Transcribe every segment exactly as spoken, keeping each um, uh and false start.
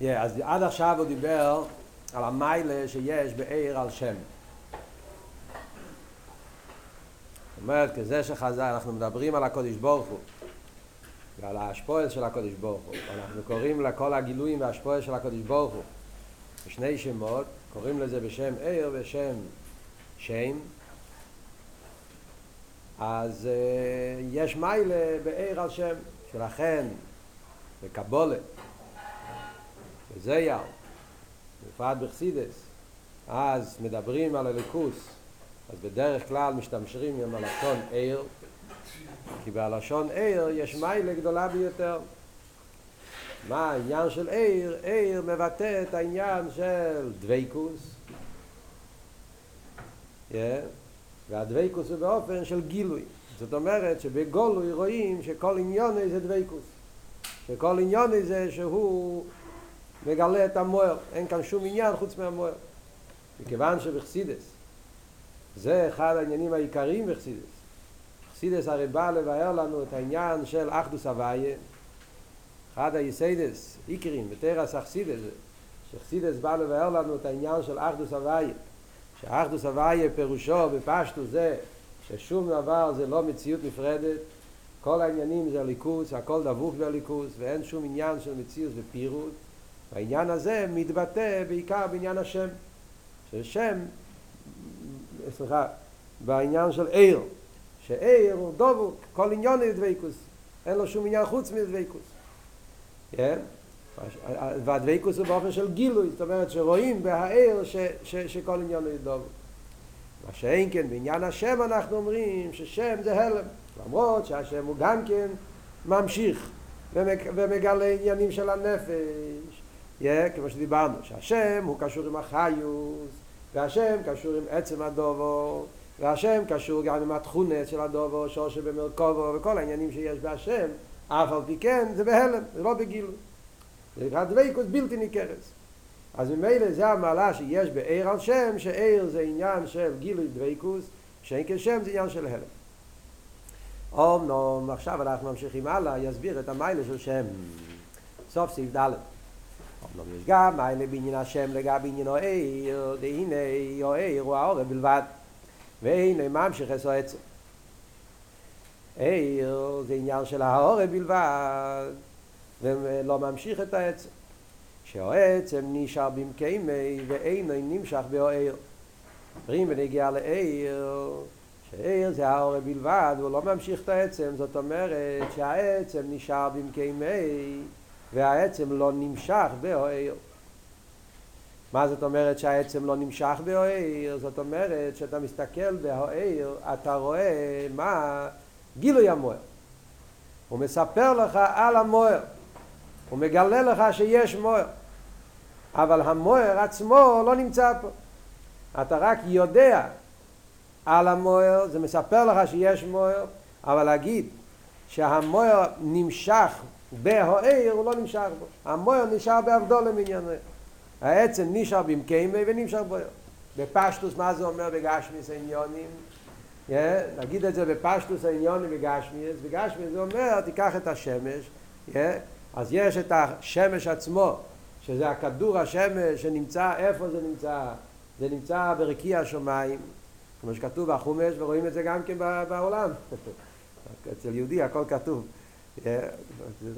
Yeah, אז עד עכשיו הוא דיבר על המיילה שיש בעיר על שם. זאת אומרת, כזה שחזר, אנחנו מדברים על הקודש ברוך הוא ועל ההשפעה של הקודש ברוך הוא. אנחנו קוראים לכל הגילויים וההשפעה של הקודש ברוך הוא בשני שמות, קוראים לזה בשם עיר ובשם שם. אז uh, יש מיילה בעיר על שם, שלכן בקבולה, בזייר, בפרט בחסידס, אז מדברים על הליכוס, אז בדרך כלל משתמשים עם הלשון עיר, כי בלשון עיר יש מיילה גדולה ביותר. מה העניין של עיר? עיר מבטא את העניין של דוויקוס, yeah. והדוויקוס הוא באופן של גילוי. זאת אומרת שבגולוי רואים שכל עניון זה דוויקוס, שכל עניון זה שהוא מגלה את המואר, אין כאן שום עניין חוץ מהמואר. מכיוון שבחסידס, זה אחד העניינים העיקריים בחסידס. חסידס הרי בא לבאר לנו את העניין של אחדוס הוויה, אחד היסיידס, עיקרים, בתרס החסידס, שחסידס בא לבאר לנו את העניין של אחדוס הוויה. שאחדוס הוויה פירושו בפשטו זה ששום דבר זה לא מציאות נפרדת, כל העניינים זה הליכוס, הכל דבוק בליכוס, ואין שום עניין של מציאות ופירוט. העניין הזה מתבטא בעיקר בעניין השם, ששם, סליחה, בעניין של עיר, שעיר הוא דבוק, כל עניין הוא דביקוס, אין לו שום עניין חוץ מדביקוס, כן? והדביקוס הוא באופן של גילוי, זאת אומרת שרואים בהעיר ש, ש, שכל עניין הוא דבוק. מה שאין כן, בעניין השם אנחנו אומרים ששם זה הלם, למרות שהשם הוא גם כן ממשיך ומגלה עניינים של הנפש, יה, כמו שדיברנו, שהשם הוא קשור עם החיוס, והשם קשור עם עצם הדובו, והשם קשור גם עם התכונת של הדובו, שורש במרכובו, וכל העניינים שיש בהשם, אף על פי כן, זה בהלם, זה לא בגילוי. זה נקרא דבקות בלתי ניכרת. אז ממילא זה המעלה שיש בעיר על שם, שעיר זה עניין של גילוי דבקות, שאין כשם זה עניין של הלם. אומנם, עכשיו אנחנו ממשיכים הלאה, יסביר את המיילה של שם. סוף סעיף ד'. אומנם יש גם מיילה בעניין השם לגבי עניינו עיר, דהיני או עיר או העורב בלבד, והנה ממשיך עשו עצם. עיר זה עניין של העורב בלבד, ולא ממשיך את העצם. שהעצם נשאר במקיימי ואינו נמשך בעיר. רים ונגיע לעיר, שעיר זה העורב בלבד, הוא לא ממשיך את העצם, זאת אומרת שהעצם נשאר במקיימי, והעצם לא נמשך בעיר. מה זאת אומרת שהעצם לא נמשך בעיר? זאת אומרת שאתה מסתכל בעיר, אתה רואה מה גילוי המואר. הוא מספר לך על המואר, הוא מגלה לך שיש מואר, אבל המואר עצמו לא נמצא פה. אתה רק יודע על המואר, זה מספר לך שיש מואר, אבל להגיד שהמואר נמשך בהעיר, הוא לא נמשך בו. המואר נשאר בעבדו למעניין. העצם נשאר במקיימי ונמשך בו. בפשטוס, מה זה אומר בגשמיס העניונים? Yeah, נגיד את זה בפשטוס העניונים בגשמיס. בגשמיס זה אומר, תיקח את השמש. Yeah, אז יש את השמש עצמו, שזה הכדור השמש שנמצא, איפה זה נמצא? זה נמצא ברקיע השמיים. כמו שכתוב בחומש, ורואים את זה גם כן בעולם. אצל יהודי הכל כתוב.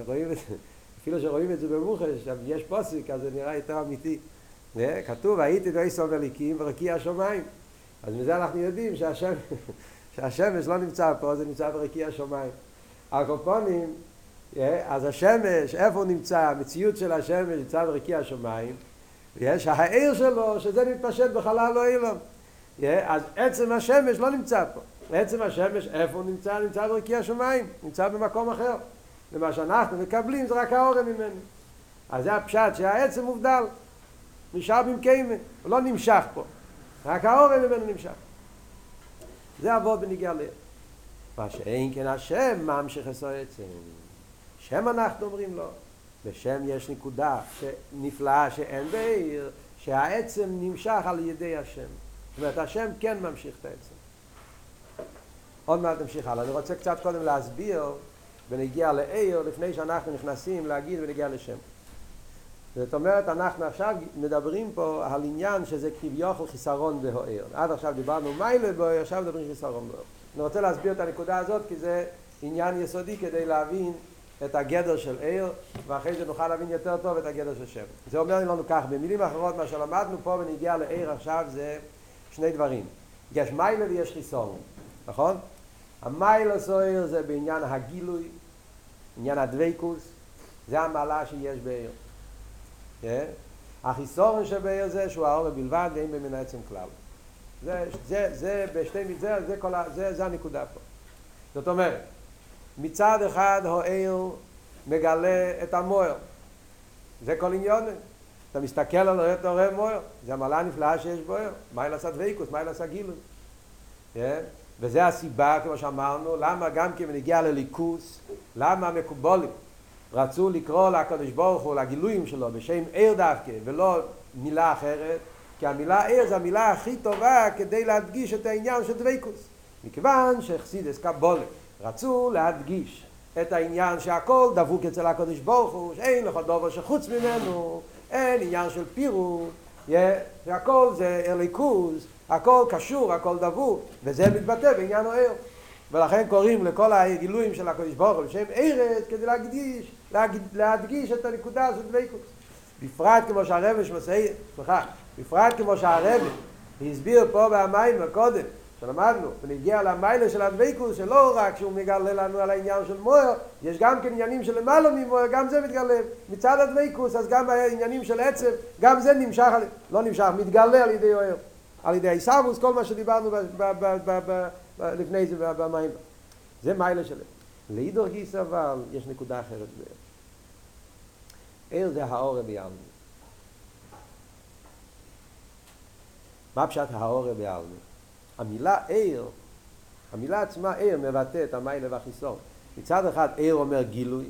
רואים את זה, אפילו שרואים את זה במוחש, יש פוסק, אז זה נראה יותר אמיתי. כתוב, הייתי לא יסוב הליקים ברקיע השמיים. אז מזה אנחנו יודעים שהשמש לא נמצא פה, זה נמצא ברקיע השמיים. הקופונים, אז השמש, איפה הוא נמצא? המציאות של השמש נמצא ברקיע השמיים, ויש העיר שלו, שזה מתפשט בחלל לא אילום. אז עצם השמש לא נמצא פה. בעצם השמש, איפה הוא נמצא? נמצא ברקיע השמיים, נמצא במקום אחר. ומה שאנחנו מקבלים זה רק העורם ממנו. אז זה הפשט שהעצם מובדל, נשאר במקיימן, הוא לא נמשך פה. רק העורם ממנו נמשך. זה עבוד בניגע לב. מה שאין כן השם, ממשיך עשו עצם. שם אנחנו אומרים לו. בשם יש נקודה נפלאה שאין בעיר, שהעצם נמשך על ידי השם. זאת אומרת, השם כן ממשיך את העצם. עוד מעט נמשיך הלאה. אני רוצה קצת קודם להסביר ונגיע לעיר לפני שאנחנו נכנסים להגיד ונגיע לשם. זאת אומרת, אנחנו עכשיו מדברים פה על עניין שזה כביכול חיסרון בהוער. עד עכשיו דיברנו מיילה בוער, עכשיו מדברים חיסרון בהוער. אני רוצה להסביר את הנקודה הזאת כי זה עניין יסודי כדי להבין את הגדר של עיר, ואחרי זה נוכל להבין יותר טוב את הגדר של שם. זה אומר לנו כך, במילים אחרות מה שלמדנו פה ונגיע לעיר עכשיו זה שני דברים. יש מיילה ויש חיסרון, נכון? המיילה סוער זה בעניין הגילוי, עניין הדוויקוס, זה המעלה שיש בעיר. כן? החיסורן שבעיר זה שהוא האור בלבד ואין במין העצם כלל. זה, זה, זה בשתי מצוות, זה, זה, זה הנקודה פה. זאת אומרת, מצד אחד העיר מגלה את המוער. זה כל עניון. אתה מסתכל על העיר, אתה רואה מוער. זה המעלה הנפלאה שיש בעיר. מה היא לעשה דוויקוס, מה היא לעשה גילוי. כן? וזו הסיבה, כמו שאמרנו, למה גם כי מנגיע לליכוס, למה המקובולים רצו לקרוא לקדוש ברוך הוא, לגילויים שלו, בשם עיר דווקא, ולא מילה אחרת, כי המילה עיר זו המילה הכי טובה כדי להדגיש את העניין של דוויקוס. מכיוון שחסידס קבולה רצו להדגיש את העניין שהכל דבוק אצל הקדוש ברוך הוא, שאין לכל דבר שחוץ ממנו, אין עניין של פירוד, שהכל זה אליקוס, הכל קשור, הכל דבוק, וזה מתבטא בעניין העיר. ולכן קוראים לכל הגילויים של הקדוש ברוך הוא בשם עיר, כדי להדגיש, להדגיש, להדגיש את הנקודה של דוויקוס. בפרט כמו שהרבש מסעיר, סליחה, בפרט כמו שהרבש הסביר פה במים הקודם, שלמדנו, ונגיע למיילה של הדוויקוס, שלא רק שהוא מגלה לנו על העניין של מוהר, יש גם כן עניינים של למעלה ממוהר, גם זה מתגלה. מצד הדוויקוס, אז גם העניינים של עצב, גם זה נמשך, לא נמשך, מתגלה על ידי אוהר, על ידי היסבוס, כל מה שדיברנו ב- ב- ב- ב- ב- לפני זה במים. זה מיילה שלהם. להידור גיס אבל, יש נקודה אחרת בעיר. עיר זה האורה ביאלמי. מה פשט האורה ביאלמי? המילה עיר, המילה עצמה עיר מבטא את המיילה והחיסון. מצד אחד עיר אומר גילוי,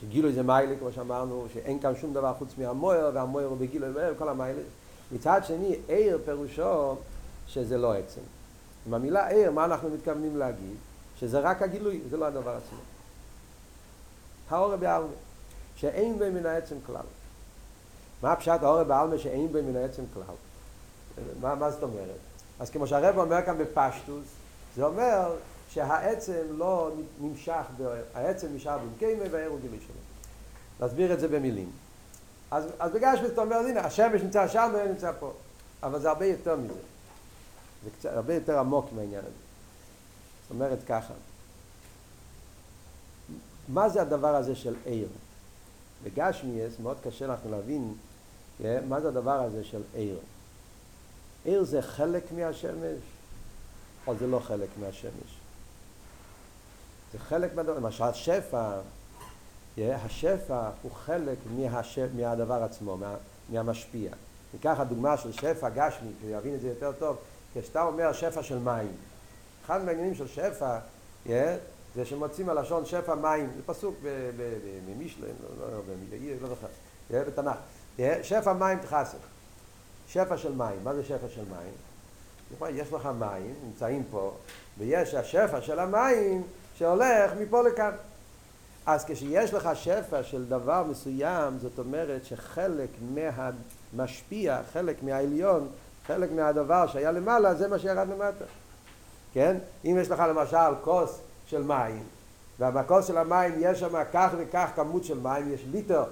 שגילוי זה מיילה, כמו שאמרנו, שאין כאן שום דבר חוץ מהמויר, והמויר הוא בגילוי, וכל המיילה. מצד שני, עיר פירושו שזה לא עצם. עם המילה עיר, מה אנחנו מתכוונים להגיד? שזה רק הגילוי, זה לא הדבר עצמו. האורה בעלמה, שאין בהם מן העצם כלל. מה פשט האורה בעלמה שאין בהם מן העצם כלל? מה, מה זאת אומרת? אז כמו שהרב אומר כאן בפשטוס, זה אומר שהעצם לא נמשך, העצם נשאר במקיימה והעיר הוא גילוי שלו. נסביר את זה במילים. אז, אז בגשמס אתה אומר, הנה, השמש נמצא שם והעיר נמצא פה. אבל זה הרבה יותר מזה. זה קצת, הרבה יותר עמוק מהעניין הזה. זאת אומרת ככה, מה זה הדבר הזה של עיר? בגשמיאס מאוד קשה אנחנו להבין מה זה הדבר הזה של עיר. עיר זה חלק מהשמש, או זה לא חלק מהשמש? זה חלק מהדבר, למשל השפע, השפע הוא חלק מהשפע, מהדבר עצמו, מה, מהמשפיע. ניקח הדוגמה של שפע גשמי, כדי להבין את זה יותר טוב, כשאתה אומר שפע של מים. אחד מהעניינים של שפע, yeah, זה שמוצאים על לשון שפע מים, זה פסוק במשלי, לא זוכר, בתנ"ך. שפע מים תחסך. שפע של מים, מה זה שפע של מים? יש לך מים, נמצאים פה, ויש השפע של המים שהולך מפה לכאן. אז כשיש לך שפע של דבר מסוים, זאת אומרת שחלק מהמשפיע, חלק מהעליון, חלק מהדבר שהיה למעלה, זה מה שירד למטה. כן? אם יש לך למשל כוס של מים, ובכוס של המים יש שם כך וכך כמות של מים, יש ליטר,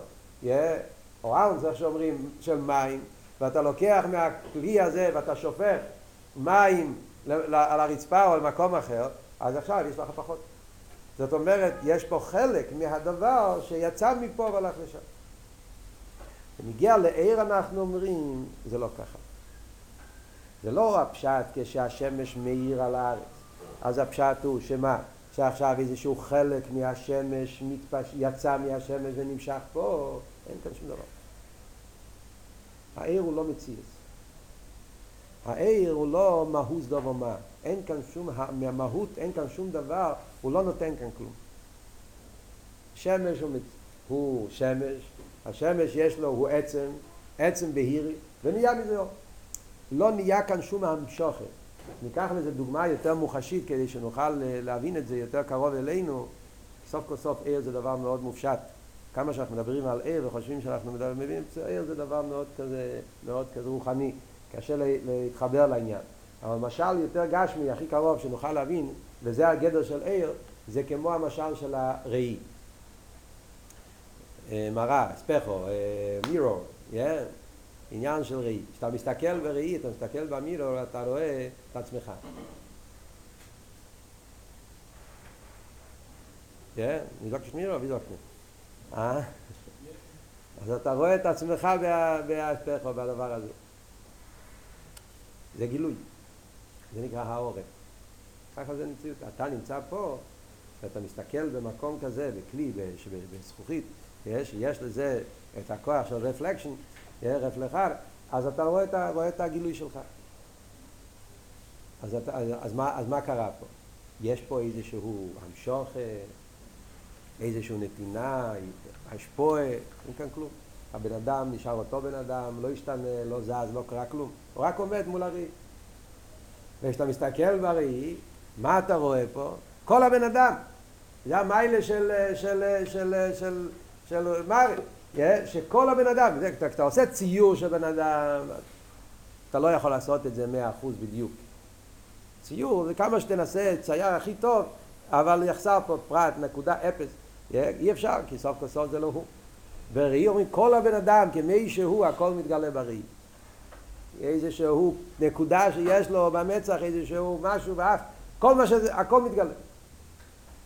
או אונס, איך שאומרים, של מים, ואתה לוקח מהכלי הזה ואתה שופך מים על הרצפה או למקום אחר, אז עכשיו יש לך פחות. זאת אומרת, יש פה חלק מהדבר שיצא מפה והלך לשם. ומגיע לעיר אנחנו אומרים, זה לא ככה. זה לא הפשט כשהשמש מאיר על הארץ. אז הפשט הוא שמה? שעכשיו איזשהו חלק מהשמש מתפש... יצא מהשמש ונמשך פה, אין כאן שום דבר. העיר הוא לא מציז. העיר הוא לא מהוז דוב או מה. אין כאן שום, מהמהות אין כאן שום דבר, הוא לא נותן כאן כלום. שמש הוא, מצ... הוא שמש, השמש יש לו, הוא עצם, עצם בהירי, ונהיה מזה אור. לא נהיה כאן שום המשוכת. ניקח לזה דוגמה יותר מוחשית כדי שנוכל להבין את זה יותר קרוב אלינו. סוף כל סוף עיר זה דבר מאוד מופשט. כמה שאנחנו מדברים על עיר וחושבים שאנחנו מבינים, עיר זה דבר מאוד כזה, מאוד כזה רוחני, קשה להתחבר לעניין. אבל משל יותר גשמי, הכי קרוב שנוכל להבין, וזה הגדר של עיר, זה כמו המשל של הראי. מראה, ספחו, מירו, עניין של ראי. כשאתה מסתכל בראי, אתה מסתכל במירו, אתה רואה את עצמך. נזלוקש מירו, נזלוקנו. אה? אז אתה רואה את עצמך בהספחו, בדבר הזה. זה גילוי. זה נקרא העורף. ככה זה נמצאות. אתה נמצא פה, ואתה מסתכל במקום כזה, בכלי, בזכוכית, שיש לזה את הכוח של רפלקשן, רפלחר, אז אתה רואה את, רואה את הגילוי שלך. אז, אתה, אז, אז, מה, אז מה קרה פה? יש פה איזשהו המשוך, איזשהו נתינה, השפוע, אין כאן כלום. הבן אדם נשאר אותו בן אדם, לא השתנה, לא זז, לא קרה כלום. הוא רק עומד מול הראי. וכשאתה מסתכל בראי, מה אתה רואה פה? כל הבן אדם. זה המיילה של, של, של, של, של מרי. שכל הבן אדם, כשאתה עושה ציור של בן אדם, אתה לא יכול לעשות את זה מאה אחוז בדיוק. ציור, וכמה שתנסה, צייר הכי טוב, אבל יחסר פה פרט, נקודה, אפס. אי אפשר, כי סוף כסוף זה לא הוא. בראי אומרים, כל הבן אדם, כמי שהוא, הכל מתגלה בראי. איזשהו נקודה שיש לו במצח, איזשהו משהו באף, כל מה שזה, הכל מתגלה.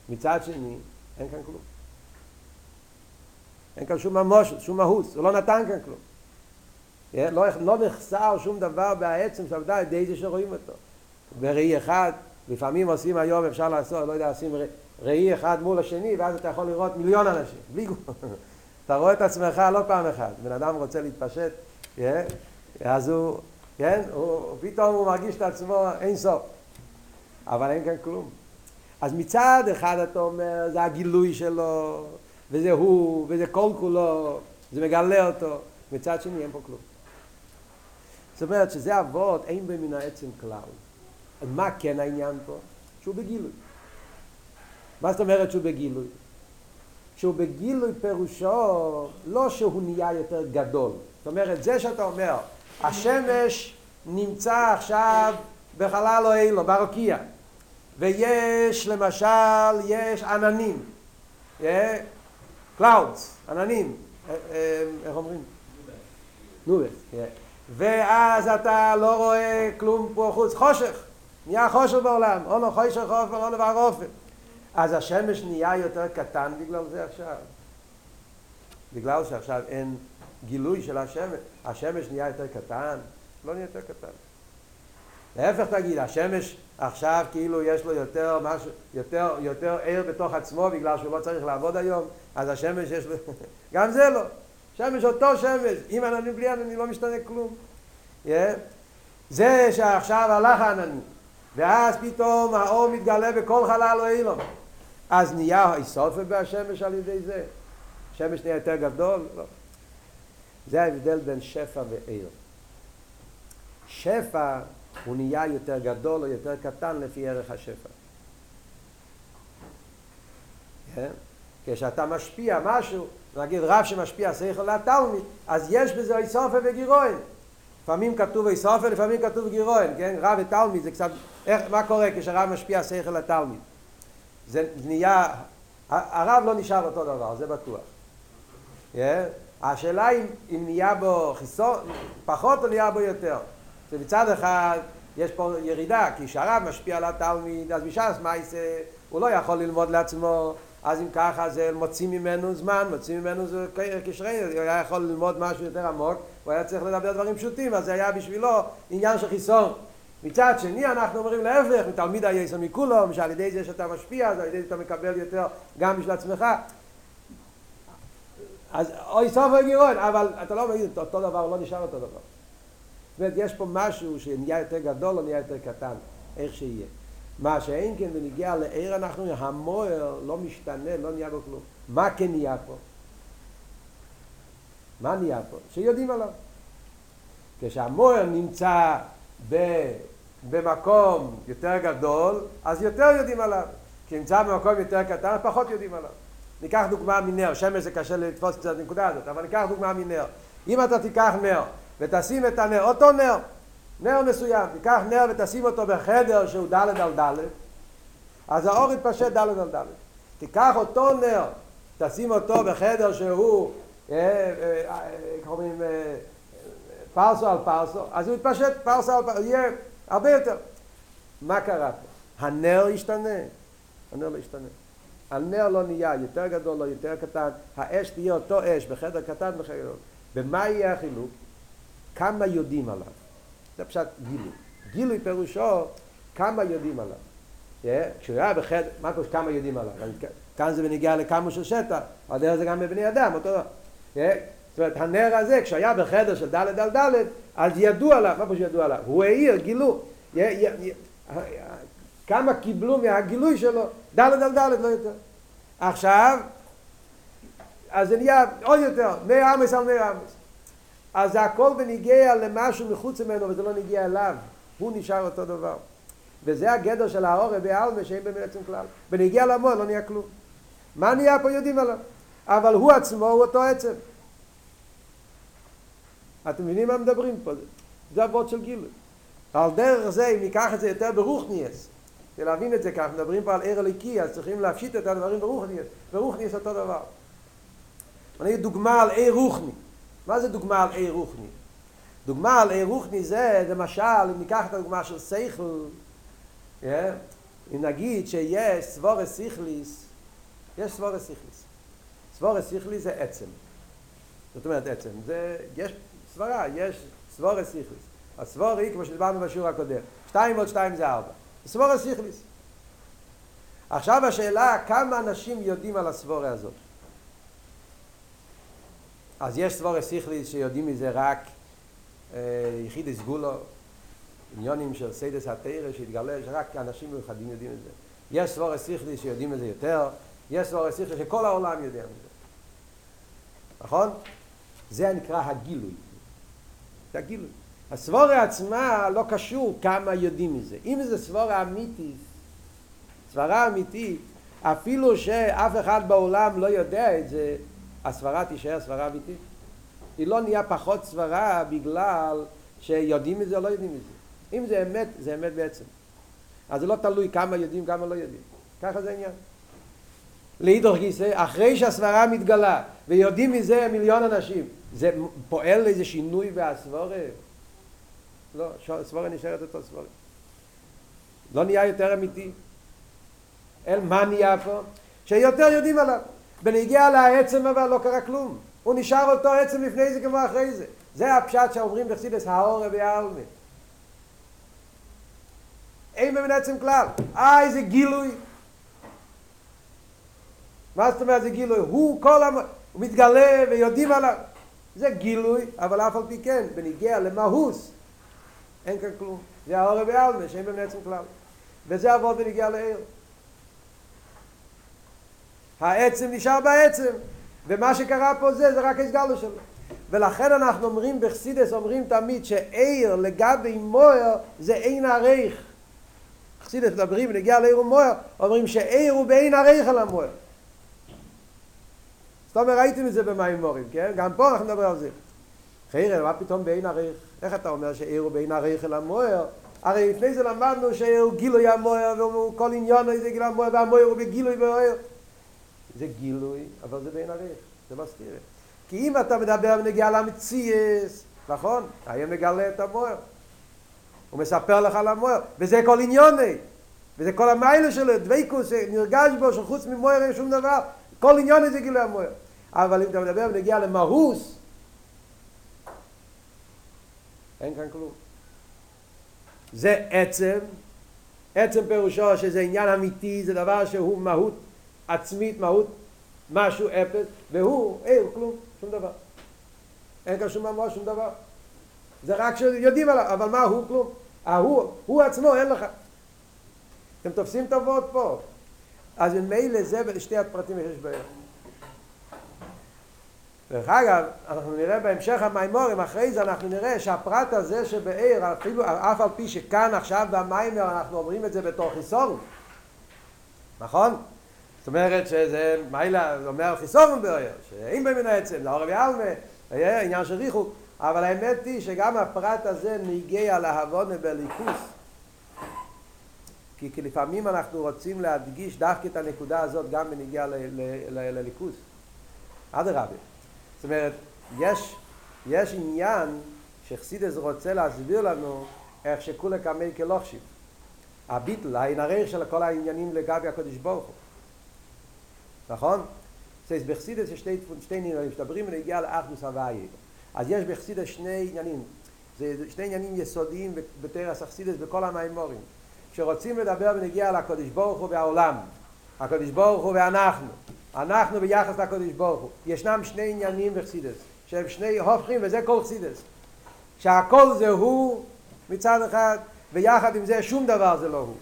מצד שני, אין כאן כלום. אין כאן שום ממוש, שום מהוס, הוא לא נתן כאן כלום. לא, לא נחסר שום דבר בעצם שעבדה על ידי זה שרואים אותו. בראי אחד, לפעמים עושים היום, אפשר לעשות, לא יודע, עושים ראי אחד מול השני, ואז אתה יכול לראות מיליון אנשים, בלי גור. אתה רואה את עצמך לא פעם אחת. בן אדם רוצה להתפשט, אז הוא, כן, הוא, פתאום הוא מרגיש את עצמו אין סוף. אבל אין כאן כלום. אז מצד אחד אתה אומר, זה הגילוי שלו, וזה הוא, וזה כל כולו, זה מגלה אותו. מצד שני, אין פה כלום. זאת אומרת שזה אבות, אין במין העצם כלל. אז מה כן העניין פה? שהוא בגילוי. מה זאת אומרת שהוא בגילוי? שהוא בגילוי פירושו, לא שהוא נהיה יותר גדול. זאת אומרת, זה שאתה אומר, השמש נמצא עכשיו בחלל או אילו, ברקיע. ויש, למשל, יש עננים. קלאודס, עננים. איך אומרים? נובס. ואז אתה לא רואה כלום פה חוץ. חושך. נהיה חושך בעולם. או לא חושך אופן, או לא דבר אופן. אז השמש נהיה יותר קטן בגלל זה עכשיו. בגלל שעכשיו אין גילוי של השמש. השמש נהיה יותר קטן. לא נהיה יותר קטן. להפך תגיד, השמש עכשיו כאילו יש לו יותר משהו, יותר, יותר ער בתוך עצמו בגלל שהוא לא צריך לעבוד היום, אז השמש יש לו... גם זה לא. שמש אותו שמש. אם עננים בלי עננים לא משתנה כלום. Yeah. זה שעכשיו הלך העננים. ואז פתאום האור מתגלה בכל חלל או אילום. אז נהיה איסופה בהשמש על ידי זה. השמש נהיה יותר גדול? לא. זה ההבדל בין שפע ועיר. שפע הוא נהיה יותר גדול או יותר קטן לפי ערך השפע. כן? כשאתה משפיע משהו, נגיד רב שמשפיע שכל לתלמיד, אז יש בזה איסופה וגירועין. לפעמים כתוב איסופה, לפעמים כתוב גירועין, כן? רב ותלמיד זה קצת... איך, מה קורה כשרב משפיע שכל לתלמיד? זה נהיה... הרב לא נשאר אותו דבר, זה בטוח. כן? השאלה אם, אם נהיה בו חיסון, פחות או נהיה בו יותר. זה מצד אחד יש פה ירידה, כי שהרב משפיע על התלמיד, אז משעס מייסה, הוא לא יכול ללמוד לעצמו, אז אם ככה זה מוציא ממנו זמן, מוציא ממנו זה קשרי, הוא היה יכול ללמוד משהו יותר עמוק, הוא היה צריך לדבר דברים פשוטים, אז זה היה בשבילו עניין של חיסון. מצד שני אנחנו אומרים להפך, מתלמיד היסו מכולם, שעל ידי זה שאתה משפיע, אז על ידי זה אתה מקבל יותר גם בשביל עצמך. אז אוי סוף אוי גירון, אבל אתה לא מגיד אותו דבר, לא נשאר אותו דבר. זאת אומרת, יש פה משהו שנהיה יותר גדול או נהיה יותר קטן, איך שיהיה. מה שאין כן ונגיע לעיר אנחנו, המוער לא משתנה, לא נהיה בו כלום. מה כן נהיה פה? מה נהיה פה? שיודעים עליו. כשהמוער נמצא במקום יותר גדול, אז יותר יודעים עליו. כשנמצא במקום יותר קטן, פחות יודעים עליו. ניקח דוגמה מנר, שמש זה קשה לתפוס את הנקודה הזאת, אבל ניקח דוגמה מנר. אם אתה תיקח נר ותשים את הנר, אותו נר, נר מסוים, תיקח נר ותשים אותו בחדר שהוא דלת על דלת, אז האור יתפשט דלת על דלת. תיקח אותו נר, תשים אותו בחדר שהוא קוראים פרסו על פרסו, אז הוא יתפשט פרסו על פרסו, יהיה הרבה יותר. מה קרה פה? הנר ישתנה. הנר לא ישתנה. הנר לא נהיה יותר גדול, לא יותר קטן. האש תהיה אותו אש בחדר קטן בחדר גדול. במה יהיה החילוק? כמה יודעים עליו. זה פשוט גילוי. גילוי פירושו כמה יודעים עליו. כשהוא היה בחדר, מה קורה כמה יודעים עליו? כאן זה בנגיע לכמה של שטח, הדרך זה גם בבני אדם, אותו דבר. זאת אומרת, הנר הזה, כשהיה בחדר של ד' ד' ד', אז ידעו עליו, מה פשוט ידעו עליו? הוא העיר, גילו. כמה קיבלו מהגילוי שלו, ד' ד' ד', לא יותר. עכשיו, אז זה נהיה עוד יותר, מאה אמס על מאה אמס. אז זה הכל בנגיע למשהו מחוץ ממנו, וזה לא נגיע אליו. הוא נשאר אותו דבר. וזה הגדר של האור והעלמה שאין במעצם כלל. בנגיע למון, לא נהיה כלום. מה נהיה פה יודעים עליו? אבל הוא עצמו הוא אותו עצם. אתם מבינים מה מדברים פה? זה עבוד של גילוי. על דרך זה, אם ניקח את זה יותר ברוחניאס, להבין את זה כך, מדברים פה על עיר הליקי, אז צריכים להפשיט את הדברים ברוחניאס. ברוחניאס אותו דבר. אני אגיד דוגמה על עיר רוחני. מה זה דוגמה על עיר רוחני? דוגמה על עיר רוחני זה, למשל, אם ניקח את הדוגמה של שכל, yeah, אם נגיד שיש סבורס שיכליס, יש סבורס שיכליס. סבורס שיכליס זה עצם. זאת אומרת עצם, זה, יש סברה, יש סבורס שיכליס. הסבור היא, כמו שדברנו בשיעור הקודם, שתיים ועוד שתיים זה ארבע. סבור השיכליס. עכשיו השאלה, כמה אנשים יודעים על הסבור הזאת? אז יש סבור השיכליס שיודעים מזה רק אה, יחיד הסגולו, עניונים של סיידס התאירה שהתגלה, שרק אנשים מיוחדים יודעים את זה. יש סבור השיכליס שיודעים את זה יותר, יש סבור השיכליס שכל העולם יודע את זה. נכון? זה נקרא הגילוי. זה הגילוי. הסבורה עצמה לא קשור כמה יודעים מזה. אם זה סבורה אמיתית, סברה אמיתית, אפילו שאף אחד בעולם לא יודע את זה, הסברה תישאר סברה אמיתית. היא לא נהיה פחות סברה בגלל שיודעים את זה או לא יודעים את זה. אם זה אמת, זה אמת בעצם. אז זה לא תלוי כמה יודעים, כמה לא יודעים. ככה זה עניין. להידור גיסא, אחרי שהסברה מתגלה ויודעים מזה מיליון אנשים, זה פועל לאיזה שינוי בהסבורה? לא, סבורה נשארת אותו סבורה. לא נהיה יותר אמיתי. אל מה נהיה פה? שיותר יודעים עליו. בנגיע לעצם אבל לא קרה כלום. הוא נשאר אותו עצם לפני זה כמו אחרי זה. זה הפשט שאומרים בחסידות האור והעלמה. אין במן עצם כלל. אה, איזה גילוי. מה זאת אומרת זה גילוי? הוא כל המ... הוא מתגלה ויודעים עליו. זה גילוי, אבל אף על פי כן. בנגיע למהוס. אין כאן כלום. זה האור והעלמה, שאין בנצם כלל. וזה עבוד ונגיע לעיר. העצם נשאר בעצם, ומה שקרה פה זה, זה רק הסגלו שלו. ולכן אנחנו אומרים, בחסידס אומרים תמיד, שעיר לגבי מויר, זה אין עריך. בחסידס מדברים, נגיע לעיר ומויר, אומרים שעיר הוא באין עריך על המויר. זאת אומרת, ראיתם את זה במים מורים, כן? גם פה אנחנו מדברים על זה. חיירה, מה פתאום באין עריך? איך אתה אומר שעיר הוא בין הריח אל המוער? הרי לפני זה למדנו שעיר הוא גילוי המוער, וכל עניין איזה גילוי המוער, והמוער הוא בגילוי והוער. זה גילוי, אבל זה בין הריח, זה מסתיר. כי אם אתה מדבר ונגיע למציאס, נכון? היום נגלה את המוער. הוא מספר לך על המוער, וזה כל עניין, וזה כל המיילה שלו, דוויקוס, נרגש בו שחוץ ממוער אין שום דבר. כל עניין זה גילוי המוער. אבל אם אתה מדבר ונגיע למהוס, אין כאן כלום. זה עצם. עצם פירושו שזה עניין אמיתי, זה דבר שהוא מהות עצמית, מהות משהו אפס, והוא, אי, הוא כלום, שום דבר. אין כאן שום ממש, שום דבר. זה רק שיודעים עליו, אבל מה הוא כלום? ההוא, הוא עצמו, אין לך. אתם תופסים את הוות פה. אז ממילא זה ולשתי הפרטים יש בהם. דרך אגב, אנחנו נראה בהמשך המיימורים, אחרי זה אנחנו נראה שהפרט הזה שבעיר, אפילו אף על פי שכאן עכשיו במיימר אנחנו אומרים את זה בתור חיסור. נכון? זאת אומרת שזה, מיילה, זה אומר חיסורם באויר, שאין בי מן העצם, זה עורבי אלמה, היה עניין של ריחוק, אבל האמת היא שגם הפרט הזה ניגע להבונה בליכוס, כי לפעמים אנחנו רוצים להדגיש דווקא את הנקודה הזאת גם בניגע לליכוס. אדרבה. זאת אומרת, יש, יש עניין שחסידס רוצה להסביר לנו איך שכולה קמי כלוחשים. הביטל, העין הרייך של כל העניינים לגבי הקודש ברוך הוא. נכון? אז בחסידס יש שתי, שתי עניינים, שדברים ונגיע לאחדוס הוויה. אז יש בחסידס שני עניינים. זה שני עניינים יסודיים בתרס החסידס בכל המיימורים. כשרוצים לדבר ונגיע על הקודש ברוך הוא והעולם. הקודש ברוך הוא ואנחנו. אנחנו ביחס לקודש ברוך הוא. ישנם שני עניינים בחסידס, שהם שני הופכים וזה כל חסידס. שהכל זה הוא מצד אחד, ויחד עם זה שום דבר זה לא הוא.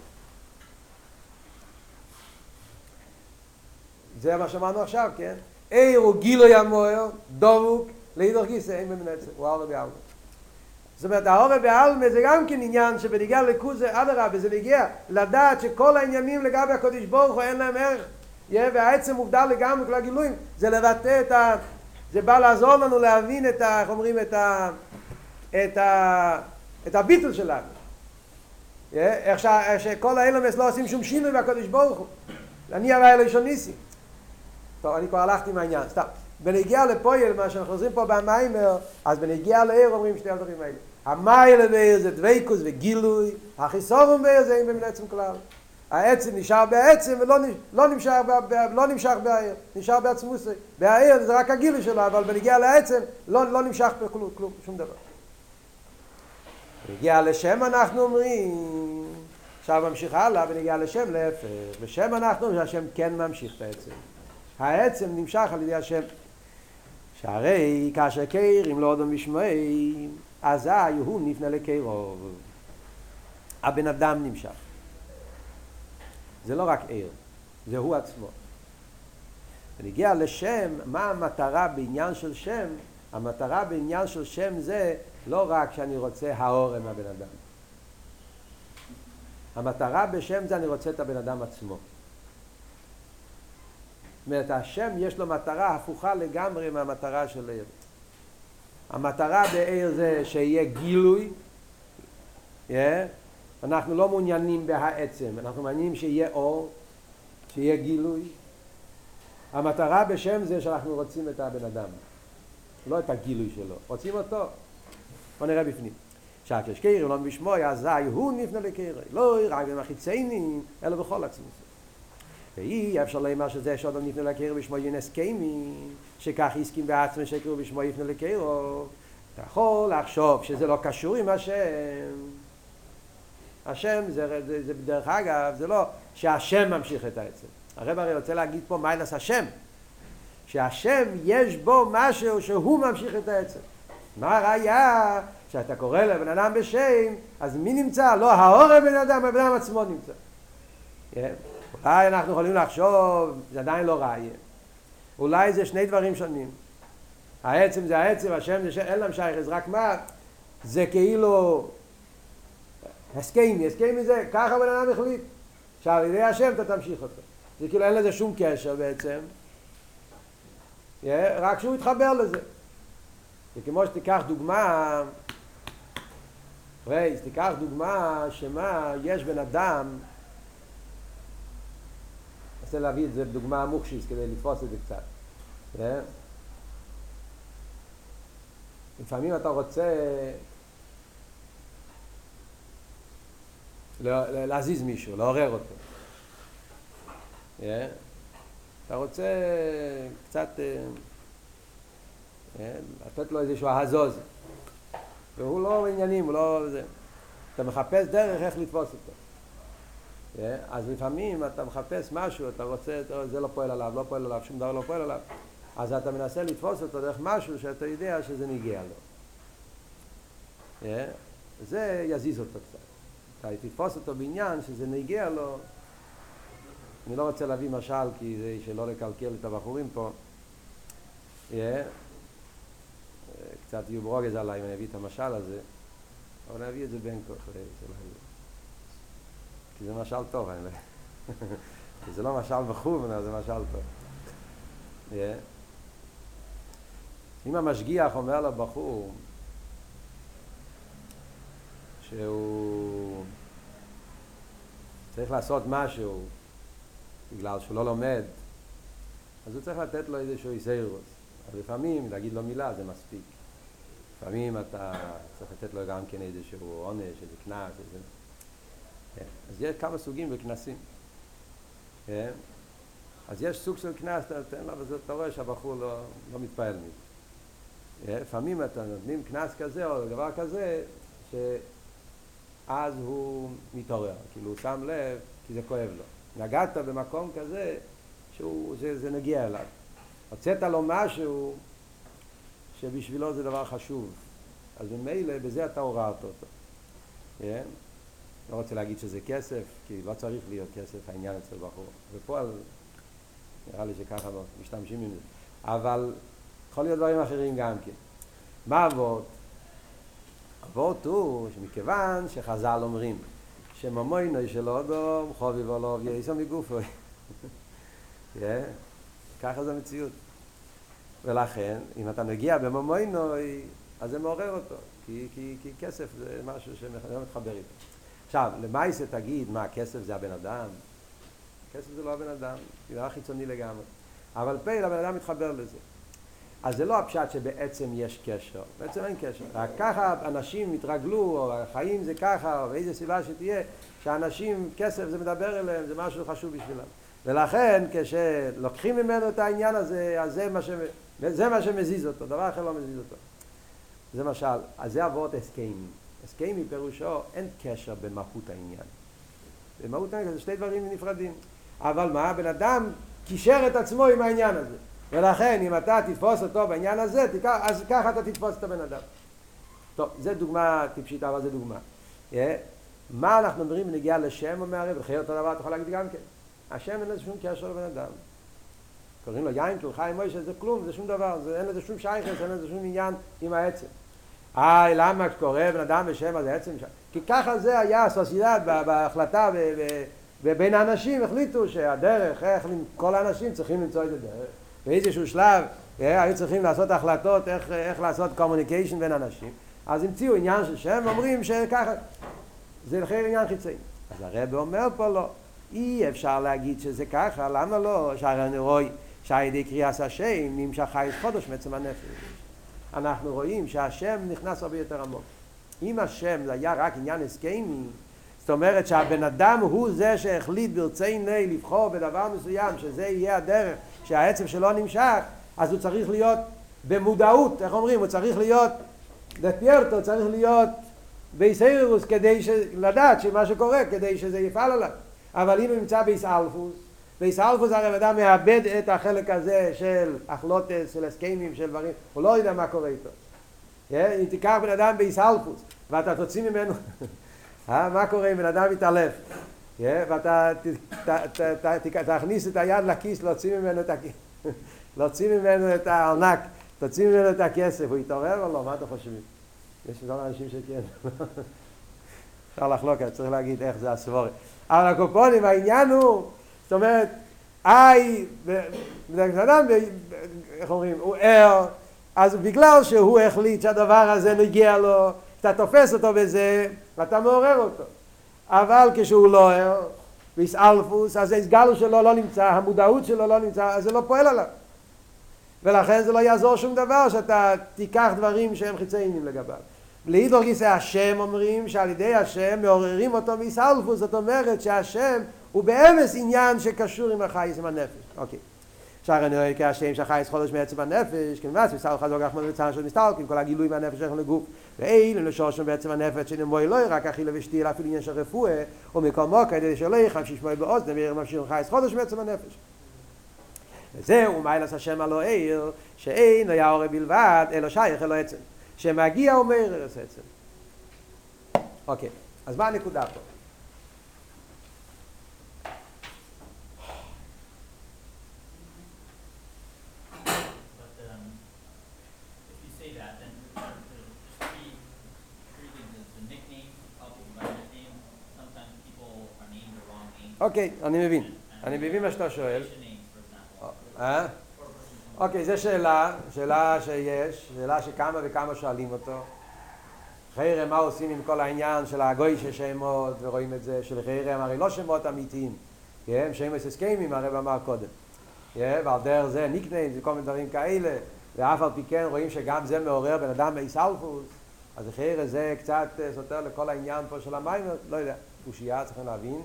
זה מה שמענו עכשיו, כן? איר הוא גילוי המויר, דורוק, להידור גיסא, אין במנצח, הוא העורב בעלמה. זאת אומרת, העורב בעלמה זה גם כן עניין שבניגיע לקוזה אדרבה, וזה נגיע לדעת שכל העניינים לגבי הקודש ברוך הוא אין להם ערך. והעצם מובדל לגמרי כל הגילויים, זה לבטא את ה... זה בא לעזור לנו להבין את ה... איך אומרים, את ה... את ה... את הביטול שלנו. איך שכל האלמס לא עושים שום שינוי בקודש ברוך הוא. אני הרי הלשון ניסי. טוב, אני כבר הלכתי מהעניין, סתם. בנגיע לפויל, מה שאנחנו עוזרים פה במיימר, אז בנגיע לעיר אומרים שתי הדברים האלה. המייל בעיר זה דוויקוס וגילוי, החיסורום בעיר זה אין במין עצם כלל. העצם נשאר בעצם ולא לא נמשך, לא נמשך בעיר, נשאר בעצמוס. בעיר זה רק הגילוי שלו, אבל בנגיע לעצם לא, לא נמשך בכלום, כלום, שום דבר. בנגיע לשם אנחנו אומרים, עכשיו ממשיך הלאה, בנגיע לשם להפך. בשם אנחנו אומרים שהשם כן ממשיך את העצם. העצם נמשך על ידי השם. שהרי כאשר קיר, אם לא עוד משמעי, אזי הוא נפנה לקירו. הבן אדם נמשך. זה לא רק עיר, זה הוא עצמו. ונגיע לשם, מה המטרה בעניין של שם? המטרה בעניין של שם זה לא רק שאני רוצה האורם הבן אדם. המטרה בשם זה אני רוצה את הבן אדם עצמו. זאת אומרת, השם יש לו מטרה הפוכה לגמרי מהמטרה של העיר. המטרה בעיר זה שיהיה גילוי. Yeah. אנחנו לא מעוניינים בהעצם, אנחנו מעוניינים שיהיה אור, שיהיה גילוי. המטרה בשם זה שאנחנו רוצים את הבן אדם, לא את הגילוי שלו, רוצים אותו. בוא נראה בפנים. שעקש קירי לא משמוי, אזי הוא נפנה לקירי. לא רק במחיציינים, אלא בכל עצמות. ואי אפשר לומר שזה שאדם נפנה לקרב בשמו ינס קיימי, שכך הסכים בעצמם שקרו בשמו יפנה לקרב. אתה יכול לחשוב שזה לא קשור עם השם. השם זה, זה, זה בדרך אגב, זה לא שהשם ממשיך את העצם. הרב הרי רוצה להגיד פה מיילס השם. שהשם יש בו משהו שהוא ממשיך את העצם. מה ראיה? שאתה קורא לבן אדם בשם, אז מי נמצא? לא ההורא בן אדם, הבן אדם עצמו נמצא. Yeah. אולי אנחנו יכולים לחשוב, זה עדיין לא ראייה. אולי זה שני דברים שונים. העצם זה העצם, השם זה שם, אין להם שייך, אז רק מה? זה כאילו... הסכימי, הסכימי זה, ככה בן אדם החליט. שעל ידי השם אתה תמשיך אותו. זה כאילו אין לזה שום קשר בעצם. רק שהוא יתחבר לזה. וכמו שתיקח דוגמה... ראי, תיקח דוגמה שמה יש בן אדם... אני רוצה להביא את זה בדוגמה המוחשיס כדי לתפוס את זה קצת. Yeah. לפעמים אתה רוצה להזיז מישהו, לעורר אותו. Yeah. אתה רוצה קצת yeah, לתת לו איזשהו הזוז. והוא לא בעניינים, הוא לא... זה. אתה מחפש דרך איך לתפוס אותו. אז לפעמים אתה מחפש משהו, אתה רוצה, זה לא פועל עליו, לא פועל עליו, שום דבר לא פועל עליו. אז אתה מנסה לתפוס אותו דרך משהו שאתה יודע שזה נגיע לו. זה יזיז אותו קצת. אתה תתפוס אותו בעניין שזה נגיע לו. אני לא רוצה להביא משל כי זה שלא לקלקל את הבחורים פה. קצת יהיו ברוגז עליי אם אני אביא את המשל הזה. אבל אני אביא את זה בין כוח. זה משל טוב, אני לא... כי זה לא משל מכוון, זה משל טוב. Yeah. אם המשגיח אומר לבחור שהוא צריך לעשות משהו בגלל שהוא לא לומד, אז הוא צריך לתת לו איזשהו איסיירוס. אז לפעמים להגיד לו מילה זה מספיק. לפעמים אתה צריך לתת לו גם כן איזשהו עונש, איזה כנס, איזה... כן. אז יש כמה סוגים בכנסים. כן? אז יש סוג של כנס, אתה נותן לו, וזה אתה רואה שהבחור לא, לא מתפעל מזה. כן? לפעמים אתה נותנים כנס כזה או דבר כזה, שאז הוא מתעורר, כאילו הוא שם לב, כי זה כואב לו. נגעת במקום כזה, שהוא, זה, זה נגיע אליו. הוצאת לו משהו שבשבילו זה דבר חשוב, אז במילא בזה אתה עוררת אותו. כן? לא רוצה להגיד שזה כסף, כי לא צריך להיות כסף העניין אצל בחור. בפועל נראה לי שככה לא משתמשים עם זה. אבל יכול להיות דברים אחרים גם כן. מה אבות? אבות הוא שמכיוון שחז"ל אומרים שממוינו שלא דום חוביב עליו יעיסו מגופו. ככה זה המציאות. ולכן, אם אתה נגיע בממוינו, אז זה מעורר אותו. כי, כי, כי כסף זה משהו שלא מתחבר איתו. עכשיו, למעשה תגיד, מה, כסף זה הבן אדם? כסף זה לא הבן אדם, זה דבר חיצוני לגמרי. אבל פעיל הבן אדם מתחבר לזה. אז זה לא הפשט שבעצם יש קשר, בעצם אין קשר. רק ככה אנשים התרגלו, או החיים זה ככה, או באיזה סיבה שתהיה, שאנשים, כסף זה מדבר אליהם, זה משהו חשוב בשבילם. ולכן, כשלוקחים ממנו את העניין הזה, אז זה מה, ש... זה מה שמזיז אותו, דבר אחר לא מזיז אותו. זה משל, אז זה עבורת הסכמים. הסכמים פירושו, אין קשר במהות העניין. במהות העניין, זה שתי דברים נפרדים. אבל מה? בן אדם קישר את עצמו עם העניין הזה. ולכן, אם אתה תתפוס אותו בעניין הזה, תיקח, אז ככה אתה תתפוס את הבן אדם. טוב, זה דוגמה טיפשית, אבל זה דוגמה. Yeah. מה אנחנו אומרים ונגיע לשם ומערב? וחיות אותו דבר, אתה יכול להגיד גם כן. השם אין לזה שום קשר לבן אדם. קוראים לו יין, כל חיים, מוישה, זה כלום, זה שום דבר, זה, אין לזה שום שייכס, אין לזה שום עניין עם העצם. איי, למה כשקורא בן אדם בשם הזה עצם? כי ככה זה היה הסוסידד בהחלטה, ובין האנשים החליטו שהדרך, איך כל האנשים צריכים למצוא את הדרך. באיזשהו שלב היו צריכים לעשות החלטות, איך, איך לעשות קומוניקיישן בין אנשים. אז המציאו עניין של שם, אומרים שככה, זה לכי עניין חיצאי. אז הרב אומר פה לא. אי אפשר להגיד שזה ככה, למה לא? שהרי אני רואה שהידי קריאס השם נמשך חייס חודש מעצם הנפש. אנחנו רואים שהשם נכנס הרבה יותר עמוק. אם השם זה היה רק עניין הסכמי, זאת אומרת שהבן אדם הוא זה שהחליט ברצינו לבחור בדבר מסוים, שזה יהיה הדרך שהעצם שלו נמשך, אז הוא צריך להיות במודעות, איך אומרים? הוא צריך להיות דפיירטו, הוא צריך להיות ביסאירוס כדי לדעת שמה שקורה, כדי שזה יפעל עליו. אבל אם הוא נמצא ביסאלפוס, ביסאלפוס הרי אדם מאבד את החלק הזה של החלוטס, של הסכמים, של דברים, הוא לא יודע מה קורה איתו. אם תיקח בן אדם ביסאלפוס ואתה תוציא ממנו, מה קורה אם בן אדם יתעלף? ואתה תכניס את היד לכיס, להוציא ממנו את הארנק, תוציא ממנו את הכסף, הוא יתעורר או לא? מה אתם חושבים? יש לא אנשים שכן. אפשר לחלוק, אני צריך להגיד איך זה הסבורת. אבל הקופונים, העניין הוא, זאת אומרת, איי, בן אדם, איך אומרים, הוא ער, אז בגלל שהוא החליט שהדבר הזה נגיע לו, אתה תופס אותו בזה, ואתה מעורר אותו. אבל כשהוא לא ער, ביסאלפוס, אז ההסגלות שלו לא נמצא, המודעות שלו לא נמצא, אז זה לא פועל עליו. ולכן זה לא יעזור שום דבר שאתה תיקח דברים שהם חיצאיים לגביו. לעידור גיסא השם אומרים שעל ידי השם מעוררים אותו ביסאלפוס, זאת אומרת שהשם הוא באמס עניין שקשור עם החייס עם הנפש. אוקיי. שער הנראה כהשם שהחייס חודש מעצם הנפש, כנבס מסלוח חזור גחמד וצהר של מסתלקים, כל הגילוי מהנפש איך לגוף, ואין לשורשם בעצם הנפש שנמוי לא רק אכילה ושתילה, אפילו עניין של רפואה, ומקומו כדי שלא יחם שישמוי באוזן, ויראה ממשיך חייס חודש מעצם הנפש. וזהו, מיילס השם הלא עיר, שאין היה הורה בלבד, אלו שייך אלו עצם. שמגיע אומר ארץ עצם. אוקיי, אז מה הנקודה פה? אוקיי, אני מבין. אני מבין מה שאתה שואל. אה? אוקיי, זו שאלה, שאלה שיש, שאלה שכמה וכמה שואלים אותו. חיירה, מה עושים עם כל העניין של הגוי ששמות, ורואים את זה, של חיירה, הם הרי לא שמות אמיתיים, הם שמות הסכמים, הרב אמר קודם. ועל דרך זה ניקנאים, זה כל מיני דברים כאלה, ואף על פי כן רואים שגם זה מעורר בן אדם איסאופוס, אז חיירה זה קצת סותר לכל העניין פה של המים, לא יודע, קושייה, צריכים להבין.